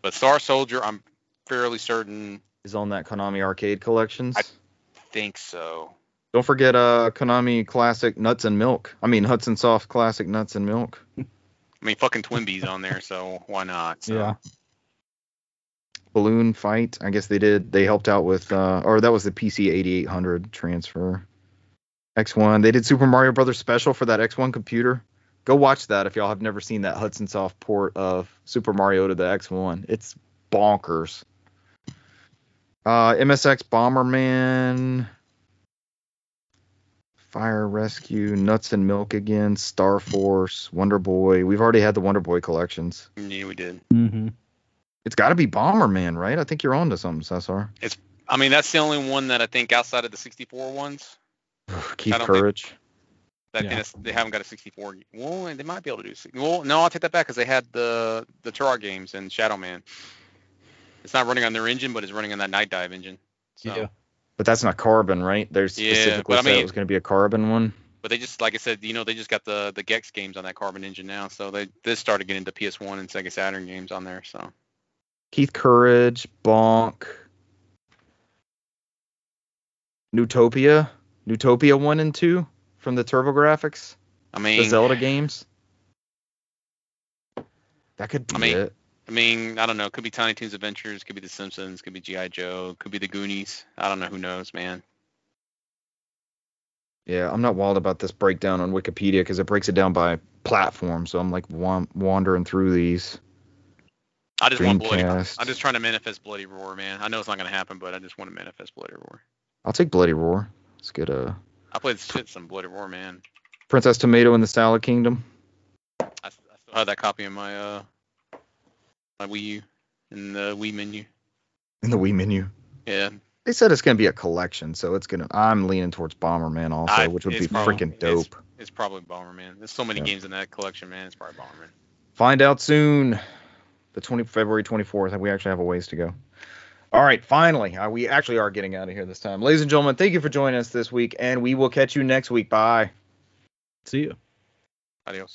But Star Soldier, I'm fairly certain, is on that Konami Arcade Collections. I think so. Don't forget uh, Konami Classic Nuts and Milk. I mean, Hudson Soft Classic Nuts and Milk. I mean, fucking Twin Bees on there, so why not? So. Yeah. Balloon Fight. I guess they did. They helped out with, uh, or that was the P C eighty-eight hundred transfer. X one. They did Super Mario Brothers Special for that X one computer. Go watch that if y'all have never seen that Hudson Soft port of Super Mario to the X one. It's bonkers. Uh, M S X Bomberman. Fire Rescue, Nuts and Milk again, Star Force, Wonder Boy. We've already had the Wonder Boy collections. Yeah, we did. Mm-hmm. It's got to be Bomberman, right? I think you're on to something, Cesar. It's, I mean, that's the only one that I think outside of the sixty-four ones. Keep courage. That, yeah. They haven't got a sixty-four. Well, they might be able to do. Well, no, I'll take that back because they had the the Terrar games and Shadow Man. It's not running on their engine, but it's running on that Night Dive engine. So. Yeah. But that's not Carbon, right? They specifically yeah, said I mean, it was going to be a Carbon one. But they just, like I said, you know, they just got the, the Gex games on that Carbon engine now. So they, they started getting into P S one and Sega Saturn games on there. So Keith Courage, Bonk, Newtopia, Newtopia one and two from the TurboGrafx. I mean, the Zelda games. That could be I mean, it. I mean, I don't know. It could be Tiny Toons Adventures. Could be The Simpsons. Could be G I. Joe. Could be The Goonies. I don't know. Who knows, man? Yeah, I'm not wild about this breakdown on Wikipedia because it breaks it down by platform. So I'm like wand- wandering through these. I just Dreamcast. want Bloody Roar. I'm just trying to manifest Bloody Roar, man. I know it's not going to happen, but I just want to manifest Bloody Roar. I'll take Bloody Roar. Let's get a. I played shit some Bloody Roar, man. Princess Tomato in the Salad Kingdom. I, I still have that copy in my. Uh... My Wii U in the Wii menu. In the Wii menu. Yeah. They said it's gonna be a collection, so it's gonna. I'm leaning towards Bomberman also, I, which would be probably, freaking dope. It's, it's probably Bomberman. There's so many yeah. games in that collection, man. It's probably Bomberman. Find out soon. The twentieth, February twenty-fourth. We actually have a ways to go. All right, finally, uh, we actually are getting out of here this time, ladies and gentlemen. Thank you for joining us this week, and we will catch you next week. Bye. See you. Adios.